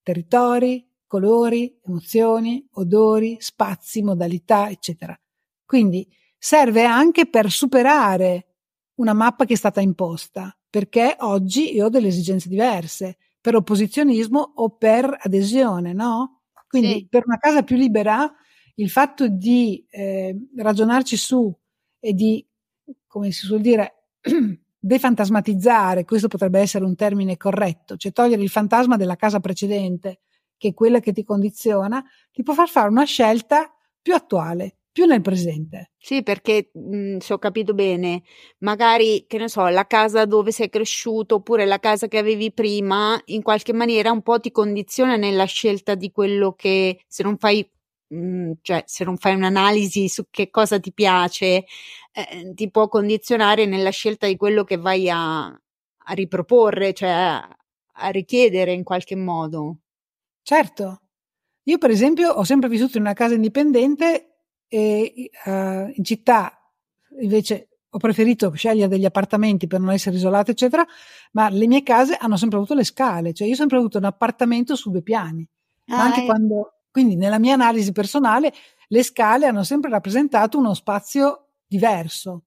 territori, colori, emozioni, odori, spazi, modalità, eccetera. Quindi serve anche per superare una mappa che è stata imposta, perché oggi io ho delle esigenze diverse, per opposizionismo o per adesione, no? Quindi sì. per una casa più libera il fatto di eh, ragionarci su e di, come si suol dire, defantasmatizzare, questo potrebbe essere un termine corretto, cioè togliere il fantasma della casa precedente, che è quella che ti condiziona, ti può far fare una scelta più attuale, più nel presente. Sì, perché mh, se ho capito bene, magari, che ne so, la casa dove sei cresciuto oppure la casa che avevi prima, in qualche maniera un po' ti condiziona nella scelta di quello che, se non fai, mh, cioè se non fai un'analisi su che cosa ti piace, eh, ti può condizionare nella scelta di quello che vai a, a riproporre, cioè a, a richiedere in qualche modo. Certo. Io per esempio ho sempre vissuto in una casa indipendente e uh, in città invece ho preferito scegliere degli appartamenti per non essere isolata, eccetera, ma le mie case hanno sempre avuto le scale, cioè io ho sempre avuto un appartamento su due piani, ah, anche eh. quando, quindi nella mia analisi personale le scale hanno sempre rappresentato uno spazio diverso,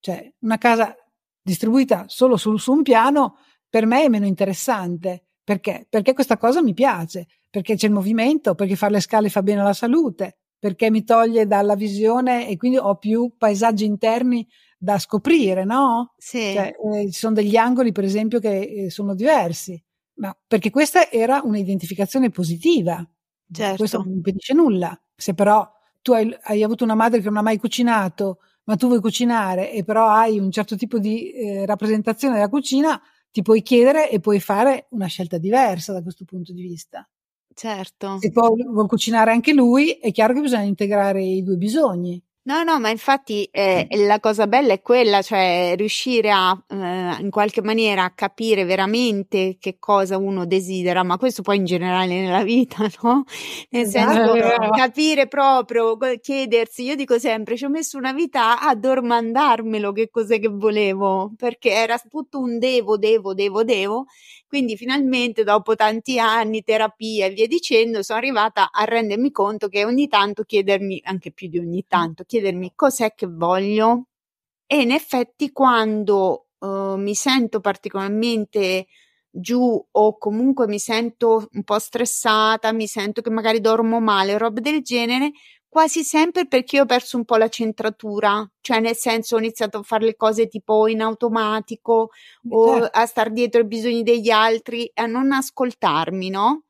cioè una casa distribuita solo su, su un piano per me è meno interessante. Perché? Perché questa cosa mi piace, perché c'è il movimento, perché fare le scale fa bene alla salute, perché mi toglie dalla visione e quindi ho più paesaggi interni da scoprire, no? Sì. Cioè, eh, ci sono degli angoli, per esempio, che eh, sono diversi, ma perché questa era un'identificazione positiva. Certo. Questo non impedisce nulla. Se però tu hai, hai avuto una madre che non ha mai cucinato, ma tu vuoi cucinare e però hai un certo tipo di eh, rappresentazione della cucina, ti puoi chiedere e puoi fare una scelta diversa da questo punto di vista. Certo. Se poi vuol cucinare anche lui, è chiaro che bisogna integrare i due bisogni. No, no, ma infatti eh, la cosa bella è quella, cioè riuscire a eh, in qualche maniera a capire veramente che cosa uno desidera, ma questo poi in generale nella vita, no? Nel esatto. senso, capire proprio, chiedersi, io dico sempre, ci ho messo una vita a domandarmelo che cos'è che volevo, perché era tutto un devo, devo, devo, devo, quindi finalmente dopo tanti anni, terapia e via dicendo, sono arrivata a rendermi conto che ogni tanto chiedermi, anche più di ogni tanto, chiedermi cos'è che voglio, e in effetti quando uh, mi sento particolarmente giù o comunque mi sento un po' stressata, mi sento che magari dormo male, roba del genere, quasi sempre perché io ho perso un po' la centratura, cioè nel senso ho iniziato a fare le cose tipo in automatico o certo. a star dietro ai bisogni degli altri, a non ascoltarmi, no?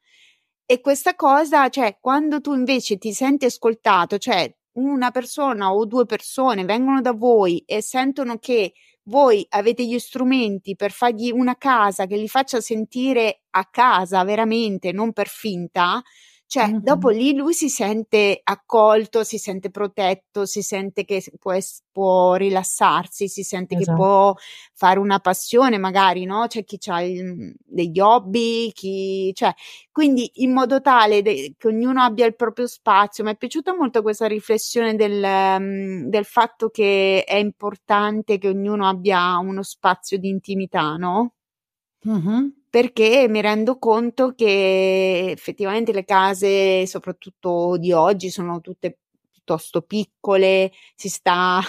E questa cosa, cioè quando tu invece ti senti ascoltato, cioè una persona o due persone vengono da voi e sentono che voi avete gli strumenti per fargli una casa che li faccia sentire a casa veramente, non per finta, cioè mm-hmm. dopo lì lui si sente accolto, si sente protetto, si sente che può, può rilassarsi, si sente esatto. che può fare una passione magari, no? C'è chi ha il, degli hobby, chi, cioè, quindi in modo tale de- che ognuno abbia il proprio spazio. Mi è piaciuta molto questa riflessione del, um, del fatto che è importante che ognuno abbia uno spazio di intimità, no? Mm-hmm. Perché mi rendo conto che effettivamente le case, soprattutto di oggi, sono tutte piuttosto piccole, si sta,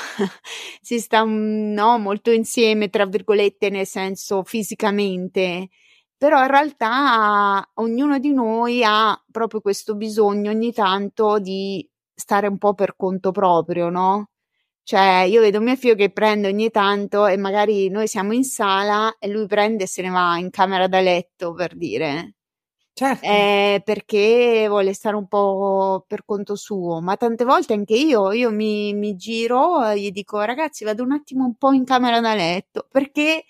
si sta no, molto insieme, tra virgolette, nel senso fisicamente, però in realtà ognuno di noi ha proprio questo bisogno ogni tanto di stare un po' per conto proprio, no? Cioè io vedo mio figlio che prende ogni tanto e magari noi siamo in sala e lui prende e se ne va in camera da letto, per dire, certo. eh, perché vuole stare un po' per conto suo, ma tante volte anche io, io mi, mi giro e gli dico ragazzi vado un attimo un po' in camera da letto perché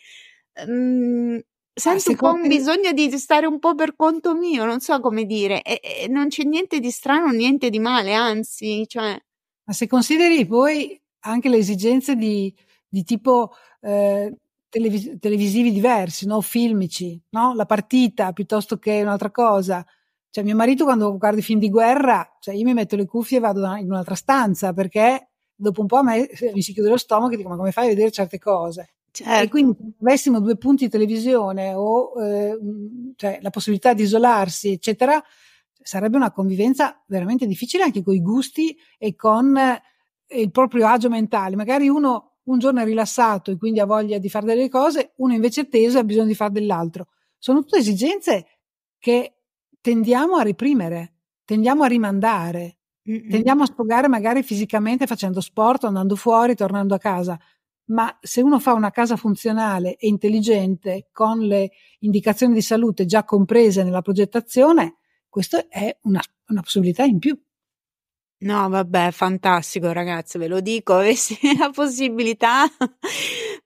mh, sento ah, un po' un bisogno di stare un po' per conto mio, non so come dire, e, e non c'è niente di strano, niente di male, anzi, cioè... Ma se consideri poi anche le esigenze di, di tipo eh, televis- televisivi diversi, no? Filmici, no? La partita piuttosto che un'altra cosa. Cioè mio marito quando guardi film di guerra, cioè io mi metto le cuffie e vado in un'altra stanza perché dopo un po' a me mi si chiude lo stomaco e dico ma come fai a vedere certe cose? Certo. E quindi se avessimo due punti di televisione o eh, cioè, la possibilità di isolarsi, eccetera, sarebbe una convivenza veramente difficile anche con i gusti e con... Eh, il proprio agio mentale, magari uno un giorno è rilassato e quindi ha voglia di fare delle cose, uno invece è teso e ha bisogno di fare dell'altro. Sono tutte esigenze che tendiamo a reprimere, tendiamo a rimandare, Mm-mm. Tendiamo a sfogare magari fisicamente facendo sport, andando fuori, tornando a casa, ma se uno fa una casa funzionale e intelligente con le indicazioni di salute già comprese nella progettazione, questa è una, una possibilità in più. No, vabbè, fantastico ragazzi, ve lo dico, avessi la possibilità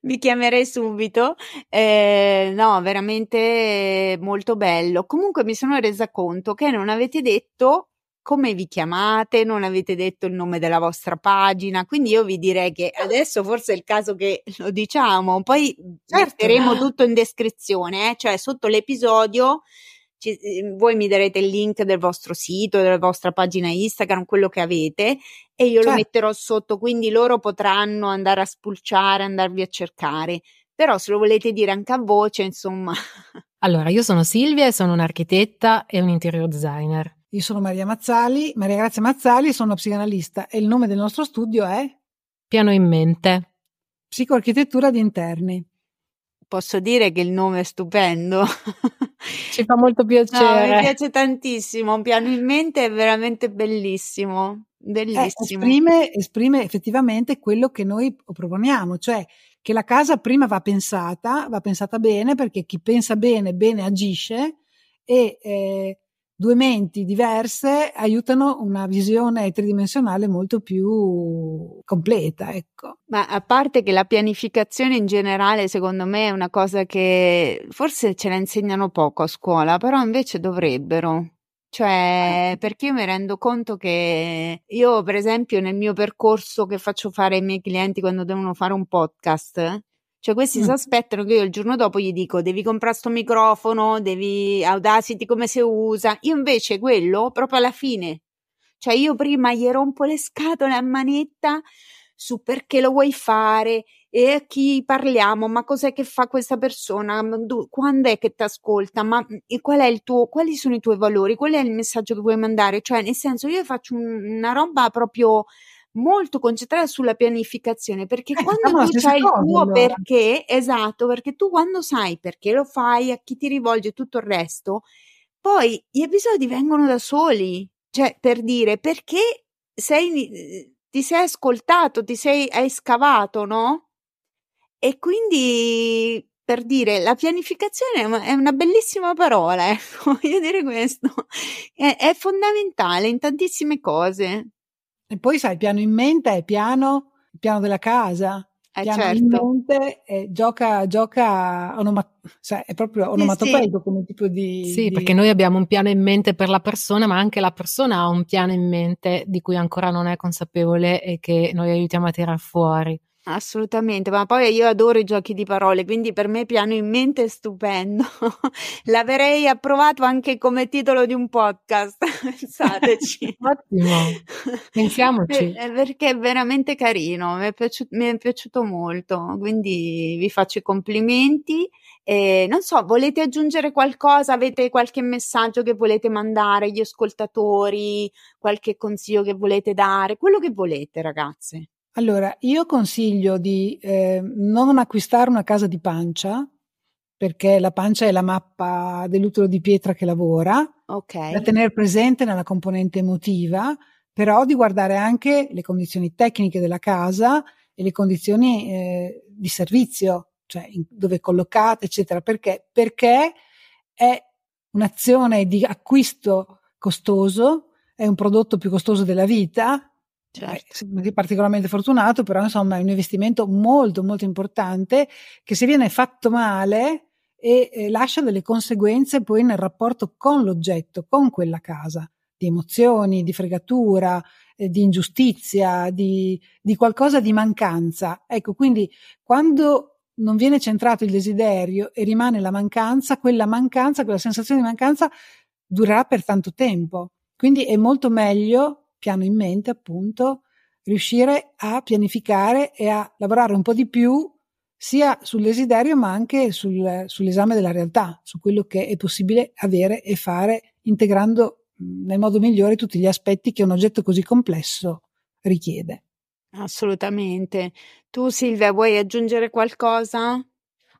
vi chiamerei subito, eh, no, veramente molto bello. Comunque mi sono resa conto che non avete detto come vi chiamate, non avete detto il nome della vostra pagina, quindi io vi direi che adesso forse è il caso che lo diciamo, poi certo, metteremo no? tutto in descrizione, eh? Cioè sotto l'episodio Ci, voi mi darete il link del vostro sito, della vostra pagina Instagram, quello che avete, e io certo. lo metterò sotto, quindi loro potranno andare a spulciare, andarvi a cercare, però se lo volete dire anche a voce, insomma. Allora, io sono Silvia e sono un'architetta e un interior designer. Io sono Maria Mazzali, Maria Grazia Mazzali, sono una psicanalista e il nome del nostro studio è Piano in Mente, psicoarchitettura di interni. Posso dire che il nome è stupendo. Ci fa molto piacere. No, mi piace tantissimo, Piano in Mente è veramente bellissimo, bellissimo. Eh, esprime, esprime effettivamente quello che noi proponiamo, cioè che la casa prima va pensata, va pensata bene, perché chi pensa bene, bene agisce, e eh, due menti diverse aiutano una visione tridimensionale molto più completa, ecco. Ma a parte che la pianificazione in generale secondo me è una cosa che forse ce la insegnano poco a scuola, però invece dovrebbero. Cioè, perché io mi rendo conto che io per esempio nel mio percorso che faccio fare ai miei clienti quando devono fare un podcast, cioè questi mm. si aspettano che io il giorno dopo gli dico devi comprare sto microfono, devi Audacity come si usa, io invece quello proprio alla fine, cioè io prima gli rompo le scatole a manetta su perché lo vuoi fare e a chi parliamo, ma cos'è che fa questa persona, quando è che ti ascolta, ma qual è il tuo, quali sono i tuoi valori, qual è il messaggio che vuoi mandare, cioè nel senso io faccio un, una roba proprio molto concentrata sulla pianificazione, perché eh, quando tu c'hai il tuo allora. perché, esatto, perché tu quando sai perché lo fai, a chi ti rivolge tutto il resto, poi gli episodi vengono da soli, cioè per dire perché sei, ti sei ascoltato, ti sei hai scavato, no? E quindi per dire la pianificazione è una bellissima parola, ecco, voglio dire questo, è, è fondamentale in tantissime cose. E poi sai, Piano in Mente è piano, il piano della casa, eh, Piano certo. in Mente è, gioca, gioca onoma, cioè, è proprio onomatopeico, sì, sì. come tipo di... Sì, di... perché noi abbiamo un piano in mente per la persona, ma anche la persona ha un piano in mente di cui ancora non è consapevole e che noi aiutiamo a tirar fuori. Assolutamente, ma poi io adoro i giochi di parole, quindi per me Piano in Mente è stupendo. L'avrei approvato anche come titolo di un podcast, pensateci. Ottimo, pensiamoci. Per, perché è veramente carino, mi è piaciuto, mi è piaciuto molto, quindi vi faccio i complimenti. Eh, non so, volete aggiungere qualcosa? Avete qualche messaggio che volete mandare agli ascoltatori? Qualche consiglio che volete dare? Quello che volete, ragazze. Allora, io consiglio di eh, non acquistare una casa di pancia, perché la pancia è la mappa dell'utero di pietra che lavora, okay. da tenere presente nella componente emotiva, però di guardare anche le condizioni tecniche della casa e le condizioni eh, di servizio, cioè in, dove è collocata, eccetera. Perché? Perché è un'azione di acquisto costoso, è un prodotto più costoso della vita, certo. Beh, particolarmente fortunato, però insomma è un investimento molto molto importante che se viene fatto male e eh, lascia delle conseguenze poi nel rapporto con l'oggetto, con quella casa, di emozioni, di fregatura, eh, di ingiustizia, di, di qualcosa di mancanza. Ecco, quindi quando non viene centrato il desiderio e rimane la mancanza, quella mancanza, quella sensazione di mancanza durerà per tanto tempo. Quindi è molto meglio, Piano in Mente appunto, riuscire a pianificare e a lavorare un po' di più sia sul desiderio ma anche sul, sull'esame della realtà, su quello che è possibile avere e fare, integrando nel modo migliore tutti gli aspetti che un oggetto così complesso richiede. Assolutamente. Tu Silvia vuoi aggiungere qualcosa?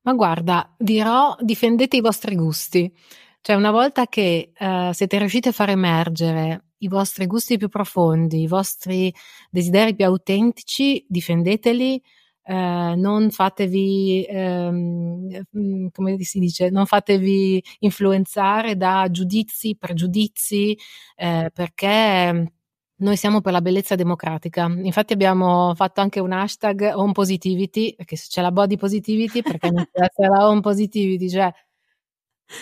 Ma guarda, dirò, difendete i vostri gusti. Cioè una volta che eh, siete riusciti a far emergere i vostri gusti più profondi, i vostri desideri più autentici, difendeteli, eh, non fatevi, ehm, come si dice, non fatevi influenzare da giudizi, pregiudizi, eh, perché noi siamo per la bellezza democratica. Infatti abbiamo fatto anche un hashtag onpositivity, perché se c'è la body positivity, perché non c'è la onpositivity, cioè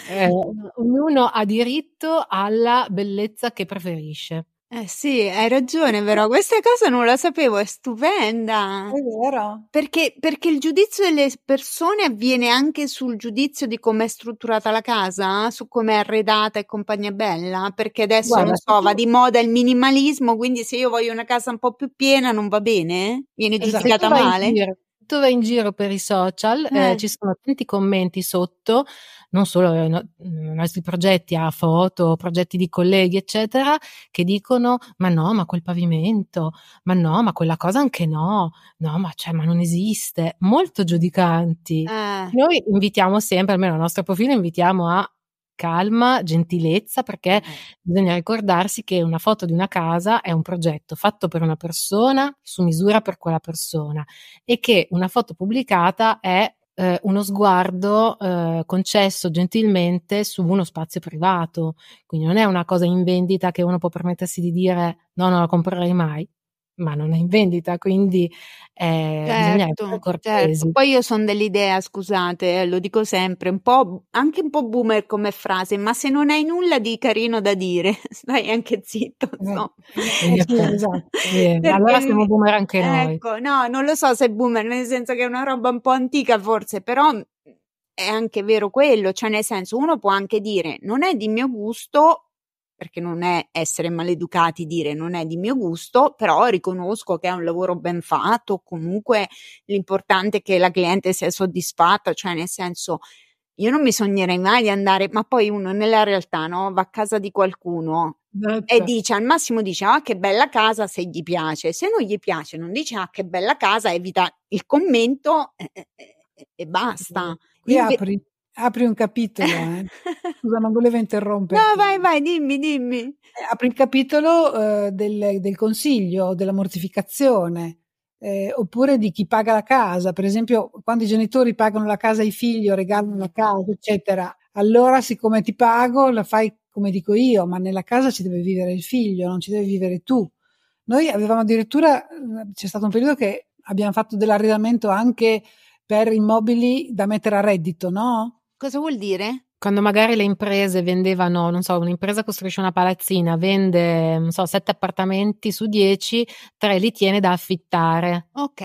Eh, ognuno ha diritto alla bellezza che preferisce. Eh sì, hai ragione, però questa cosa non la sapevo, è stupenda. È vero. Perché, perché il giudizio delle persone avviene anche sul giudizio di come è strutturata la casa, su come è arredata e compagnia bella, perché adesso, guarda, non so, va di moda il minimalismo, quindi se io voglio una casa un po' più piena non va bene? Viene giudicata esatto, male? Tu vai in giro per i social, eh. Eh, ci sono tanti commenti sotto, non solo i no, nostri progetti a foto, progetti di colleghi eccetera, che dicono ma no, ma quel pavimento, ma no, ma quella cosa anche no, no ma cioè ma non esiste, molto giudicanti. Eh. Noi invitiamo sempre, almeno il nostro profilo invitiamo a calma, gentilezza, perché eh. bisogna ricordarsi che una foto di una casa è un progetto fatto per una persona, su misura per quella persona, e che una foto pubblicata è eh, uno sguardo eh, concesso gentilmente su uno spazio privato, quindi non è una cosa in vendita che uno può permettersi di dire no, non la comprerei mai. Ma non è in vendita, quindi eh, certo, bisogna essere certo. Poi io sono dell'idea, scusate, lo dico sempre, un po' anche un po' boomer come frase, ma se non hai nulla di carino da dire, stai anche zitto. No. Eh, esatto. eh, Perché, allora siamo boomer anche noi. Ecco, no, non lo so se è boomer, nel senso che è una roba un po' antica forse, però è anche vero quello, cioè nel senso uno può anche dire non è di mio gusto, perché non è essere maleducati dire non è di mio gusto, però riconosco che è un lavoro ben fatto, comunque l'importante è che la cliente sia soddisfatta, cioè nel senso io non mi sognerei mai di andare, ma poi uno nella realtà no va a casa di qualcuno e dice, al massimo dice ah che bella casa se gli piace, se non gli piace non dice ah che bella casa, evita il commento e, e, e basta. Qui Inve- apri. Apri un capitolo, eh. Scusa, non volevo interrompere. No, vai, vai, dimmi, dimmi. Eh, apri il capitolo eh, del, del consiglio, della mortificazione, eh, oppure di chi paga la casa. Per esempio, quando i genitori pagano la casa ai figli o regalano la casa, eccetera, allora siccome ti pago, la fai come dico io, ma nella casa ci deve vivere il figlio, non ci devi vivere tu. Noi avevamo addirittura, c'è stato un periodo che abbiamo fatto dell'arredamento anche per immobili da mettere a reddito, no? Cosa vuol dire? Quando magari le imprese vendevano, non so, un'impresa costruisce una palazzina, vende, non so, sette appartamenti su dieci, tre li tiene da affittare. Ok.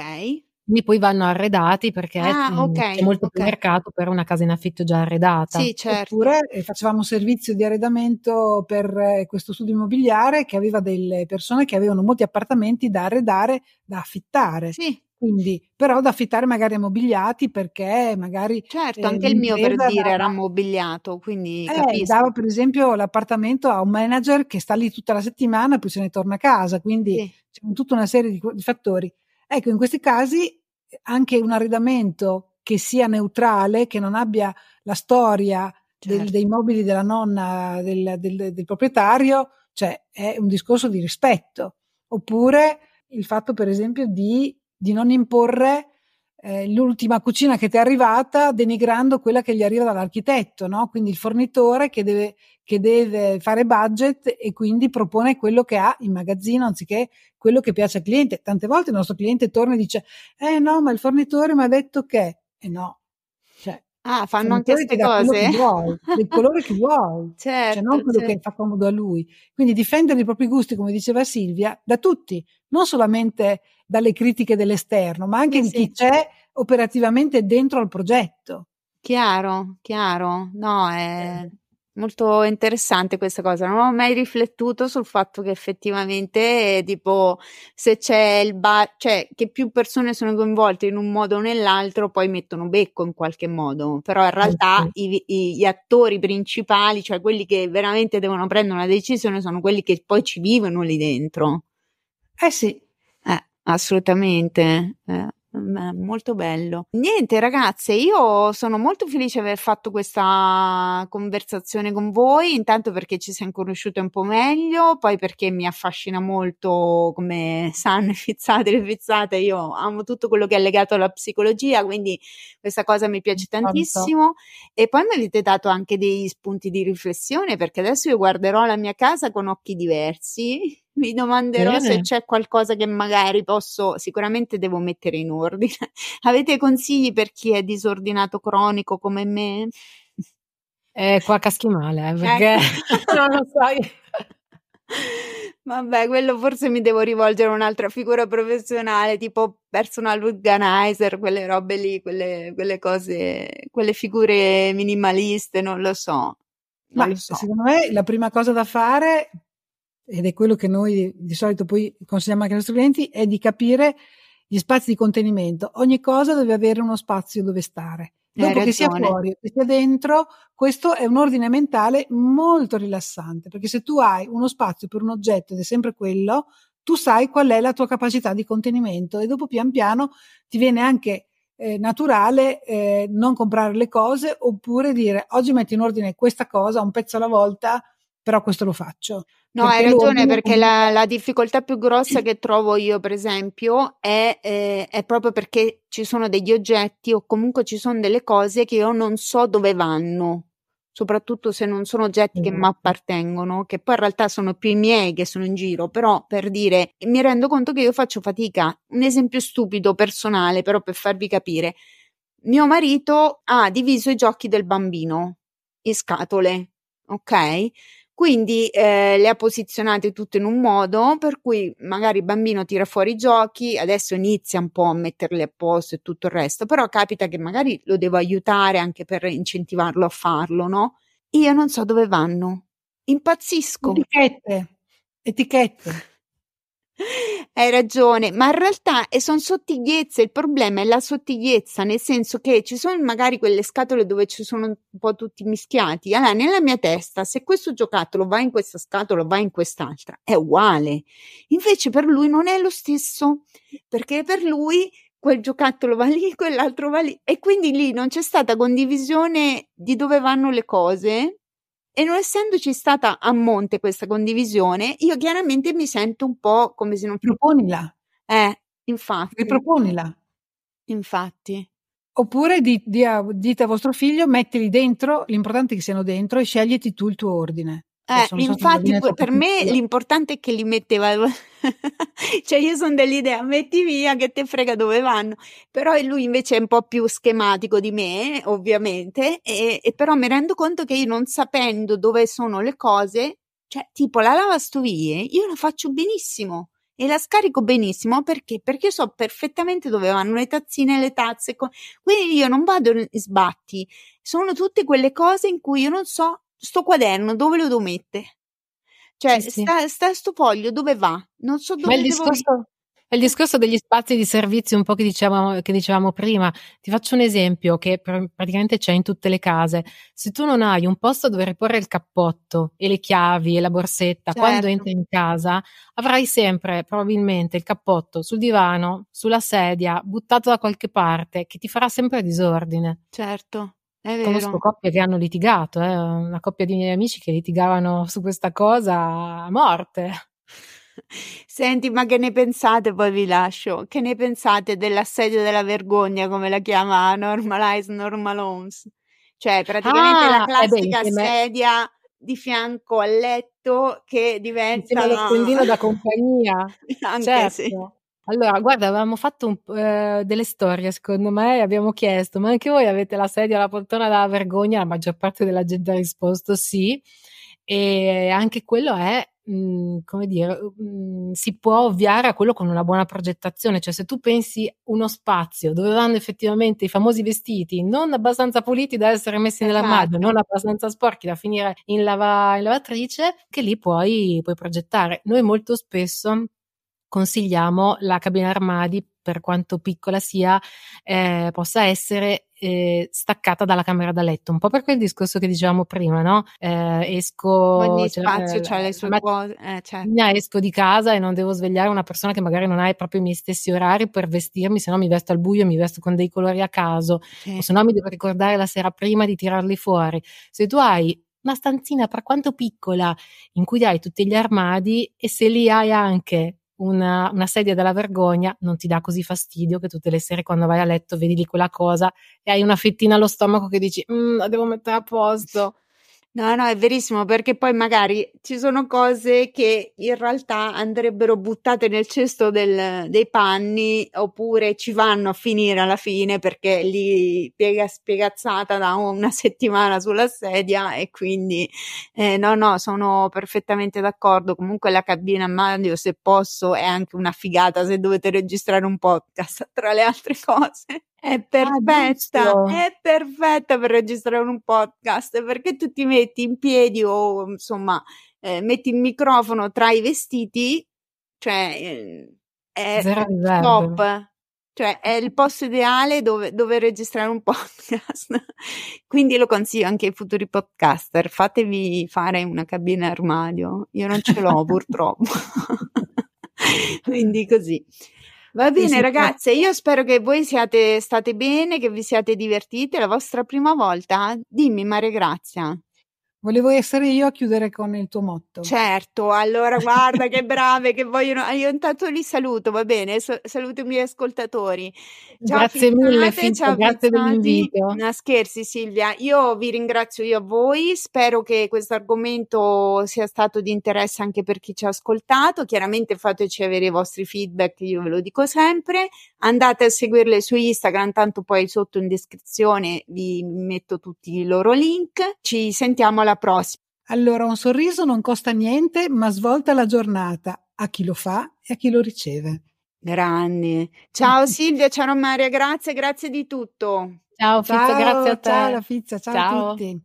Quindi poi vanno arredati perché ah, mh, okay, c'è molto okay. più mercato per una casa in affitto già arredata. Sì, certo. Oppure eh, facevamo un servizio di arredamento per eh, questo studio immobiliare che aveva delle persone che avevano molti appartamenti da arredare, da affittare. Sì. Quindi, però da affittare magari ammobiliati perché magari... Certo, eh, anche il mio per dire dava, era ammobiliato, quindi eh, capisco. Dava per esempio l'appartamento a un manager che sta lì tutta la settimana e poi se ne torna a casa, quindi sì. C'è tutta una serie di, di fattori. Ecco, in questi casi anche un arredamento che sia neutrale, che non abbia la storia certo. del, dei mobili della nonna, del, del, del proprietario, cioè è un discorso di rispetto. Oppure il fatto per esempio di... di non imporre eh, l'ultima cucina che ti è arrivata denigrando quella che gli arriva dall'architetto, no? Quindi il fornitore che deve, che deve fare budget e quindi propone quello che ha in magazzino anziché quello che piace al cliente. Tante volte il nostro cliente torna e dice eh no ma il fornitore mi ha detto che e no cioè, ah fanno anche queste cose vuoi, del colore che vuoi certo, cioè non quello certo. che fa comodo a lui, quindi difendere i propri gusti come diceva Silvia da tutti, non solamente dalle critiche dell'esterno, ma anche sì, di chi sì. c'è operativamente dentro al progetto. Chiaro, chiaro. No, è eh. molto interessante questa cosa. Non ho mai riflettuto sul fatto che effettivamente, tipo, se c'è il bar, cioè che più persone sono coinvolte in un modo o nell'altro, poi mettono becco in qualche modo. Però in realtà eh. i, i, gli attori principali, cioè quelli che veramente devono prendere una decisione, sono quelli che poi ci vivono lì dentro. Eh sì. Assolutamente, eh, molto bello. Niente ragazze, io sono molto felice di aver fatto questa conversazione con voi, intanto perché ci siamo conosciute un po' meglio, poi perché mi affascina molto, come sanno fizzate le fizzate, io amo tutto quello che è legato alla psicologia, quindi questa cosa mi piace tantissimo, e poi mi avete dato anche dei spunti di riflessione, perché adesso io guarderò la mia casa con occhi diversi. Mi domanderò Bene. se c'è qualcosa che magari posso, sicuramente devo mettere in ordine. Avete consigli per chi è disordinato cronico come me? Eh, qua caschi male, eh, perché ecco. non lo sai. Vabbè, quello forse mi devo rivolgere a un'altra figura professionale, tipo personal organizer, quelle robe lì, quelle, quelle cose, quelle figure minimaliste, non lo so. Non Ma lo so. Secondo me la prima cosa da fare, ed è quello che noi di solito poi consigliamo anche ai nostri clienti, è di capire gli spazi di contenimento. Ogni cosa deve avere uno spazio dove stare. Dopo che sia fuori, che sia dentro, questo è un ordine mentale molto rilassante, perché se tu hai uno spazio per un oggetto ed è sempre quello, tu sai qual è la tua capacità di contenimento, e dopo pian piano ti viene anche eh, naturale eh, non comprare le cose, oppure dire oggi metti in ordine questa cosa, un pezzo alla volta, però questo lo faccio. No, hai ragione, perché la, la difficoltà più grossa che trovo io, per esempio, è, eh, è proprio perché ci sono degli oggetti, o comunque ci sono delle cose che io non so dove vanno, soprattutto se non sono oggetti che mi appartengono, che poi in realtà sono più i miei che sono in giro, però per dire, mi rendo conto che io faccio fatica. Un esempio stupido, personale, però per farvi capire. Mio marito ha diviso i giochi del bambino in scatole, ok? Quindi eh, le ha posizionate tutte in un modo per cui magari il bambino tira fuori i giochi, adesso inizia un po' a metterli a posto e tutto il resto, però capita che magari lo devo aiutare anche per incentivarlo a farlo, no? Io non so dove vanno, impazzisco. Etichette, etichette. Hai ragione, ma in realtà sono sottigliezze, il problema è la sottigliezza, nel senso che ci sono magari quelle scatole dove ci sono un po' tutti mischiati. Allora, nella mia testa, se questo giocattolo va in questa scatola, va in quest'altra, è uguale. Invece per lui non è lo stesso, perché per lui quel giocattolo va lì, quell'altro va lì, e quindi lì non c'è stata condivisione di dove vanno le cose. E non essendoci stata a monte questa condivisione, io chiaramente mi sento un po' come se non... Proponila. Eh, infatti. Riproponila. Infatti. Oppure di, di, dite a vostro figlio, mettili dentro, l'importante è che siano dentro, e scegliti tu il tuo ordine. Eh, sono infatti sono per me l'importante è che li metteva, cioè io sono dell'idea metti via che te frega dove vanno, però lui invece è un po' più schematico di me ovviamente, e, e però mi rendo conto che io, non sapendo dove sono le cose, cioè tipo la lavastoviglie io la faccio benissimo e la scarico benissimo, perché? Perché io so perfettamente dove vanno le tazzine, le tazze, quindi io non vado in sbatti, sono tutte quelle cose in cui io non so sto quaderno dove lo devo mettere, cioè sì, sì. Sta, sta sto foglio dove va, non so dove. Ma il discorso, è il discorso degli spazi di servizio un po' che dicevamo, che dicevamo prima. Ti faccio un esempio che pr- praticamente c'è in tutte le case: se tu non hai un posto dove riporre il cappotto e le chiavi e la borsetta, certo, quando entri in casa avrai sempre probabilmente il cappotto sul divano, sulla sedia, buttato da qualche parte, che ti farà sempre disordine. Certo. Conosco coppie che hanno litigato, eh? Una coppia di miei amici che litigavano su questa cosa a morte. Senti, ma che ne pensate? Poi vi lascio. Che ne pensate dell'assedio della vergogna, come la chiama Normalize Normal Homes? Cioè praticamente ah, la classica beh, sedia me... di fianco al letto che diventa il pendino da compagnia. Anche certo. Sì. Allora, guarda, avevamo fatto un, eh, delle storie, secondo me, e abbiamo chiesto, ma anche voi avete la sedia o la poltrona della vergogna? La maggior parte della gente ha risposto sì, e anche quello è, mh, come dire, mh, si può ovviare a quello con una buona progettazione, cioè se tu pensi uno spazio dove vanno effettivamente i famosi vestiti, non abbastanza puliti da essere messi nell'armadio, non abbastanza sporchi da finire in, lava, in lavatrice, che lì puoi, puoi progettare. Noi molto spesso consigliamo la cabina armadi, per quanto piccola sia, eh, possa essere eh, staccata dalla camera da letto, un po' per quel discorso che dicevamo prima, no? Eh, esco, ogni cioè, spazio eh, c'ha le sue cose, eh, certo. Esco di casa e non devo svegliare una persona che magari non ha proprio i miei stessi orari per vestirmi, se no mi vesto al buio e mi vesto con dei colori a caso, okay. O se no mi devo ricordare la sera prima di tirarli fuori. Se tu hai una stanzina, per quanto piccola, in cui hai tutti gli armadi, e se lì hai anche Una, una sedia della vergogna, non ti dà così fastidio che tutte le sere quando vai a letto vedi lì quella cosa e hai una fettina allo stomaco che dici mm, la devo mettere a posto. No, no, è verissimo, perché poi magari ci sono cose che in realtà andrebbero buttate nel cesto del, dei panni, oppure ci vanno a finire alla fine perché lì piega spiegazzata da una settimana sulla sedia, e quindi eh, no, no, sono perfettamente d'accordo. Comunque la cabina a mano, se posso, è anche una figata se dovete registrare un podcast, tra le altre cose. È perfetta, ah, è perfetta per registrare un podcast, perché tu ti metti in piedi o insomma eh, metti il microfono tra i vestiti, cioè eh, è top, cioè è il posto ideale dove, dove registrare un podcast. Quindi lo consiglio anche ai futuri podcaster, fatevi fare una cabina armadio, io non ce l'ho purtroppo, quindi così. Va bene ragazze, io spero che voi siate state bene, che vi siate divertite, la vostra prima volta. Dimmi Maria Grazia. Volevo essere io a chiudere con il tuo motto. Certo, allora guarda che brave che vogliono, io intanto li saluto, va bene, so, saluto i miei ascoltatori. Ciao, grazie Fizzate, mille Fizza, grazie dell'invito. No, scherzi Silvia, io vi ringrazio io a voi, spero che questo argomento sia stato di interesse anche per chi ci ha ascoltato, chiaramente fateci avere i vostri feedback, io ve lo dico sempre, andate a seguirle su Instagram, tanto poi sotto in descrizione vi metto tutti i loro link, ci sentiamo alla prossima. Allora, un sorriso non costa niente, ma svolta la giornata a chi lo fa e a chi lo riceve. Grandi. Ciao Silvia, ciao Maria, grazie, grazie di tutto. Ciao Fizza, ciao, grazie a te. Ciao la Fizza, ciao, ciao a tutti.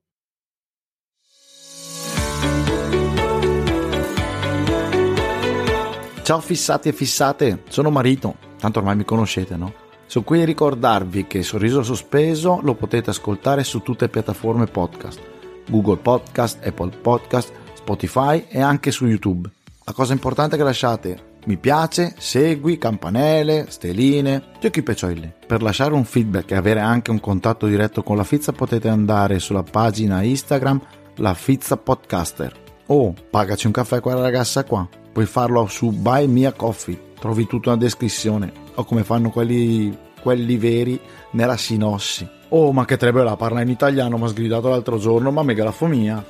Ciao fissati e fissate, sono Marito, tanto ormai mi conoscete, no? Sono qui a ricordarvi che Sorriso Sospeso lo potete ascoltare su tutte le piattaforme podcast. Google Podcast, Apple Podcast, Spotify e anche su YouTube. La cosa importante è che lasciate mi piace, segui, campanelle, stelline, giochi peccioli. Per lasciare un feedback e avere anche un contatto diretto con la Fizza potete andare sulla pagina Instagram La Fizza Podcaster o pagaci un caffè qua ragazza qua. Puoi farlo su Buy Me a Coffee, trovi tutta una descrizione o come fanno quelli, quelli veri nella sinossi. Oh, ma che trebella, parla in italiano, mi ha sgridato l'altro giorno, ma megalafomia.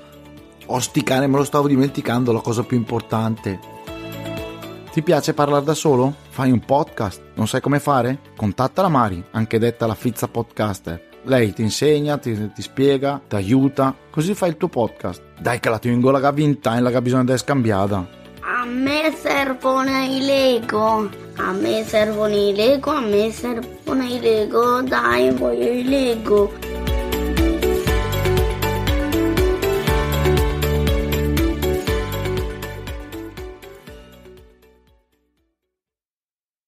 Oh, sti cane, me lo stavo dimenticando, la cosa più importante. Ti piace parlare da solo? Fai un podcast, non sai come fare? Contatta la Mari, anche detta la Fizza Podcaster. Lei ti insegna, ti, ti spiega, ti aiuta, così fai il tuo podcast. Dai che la tengo la gavinta, la che bisogna essere scambiata. A me servono i Lego, a me servono i Lego, a me servono i Lego, dai voglio i Lego.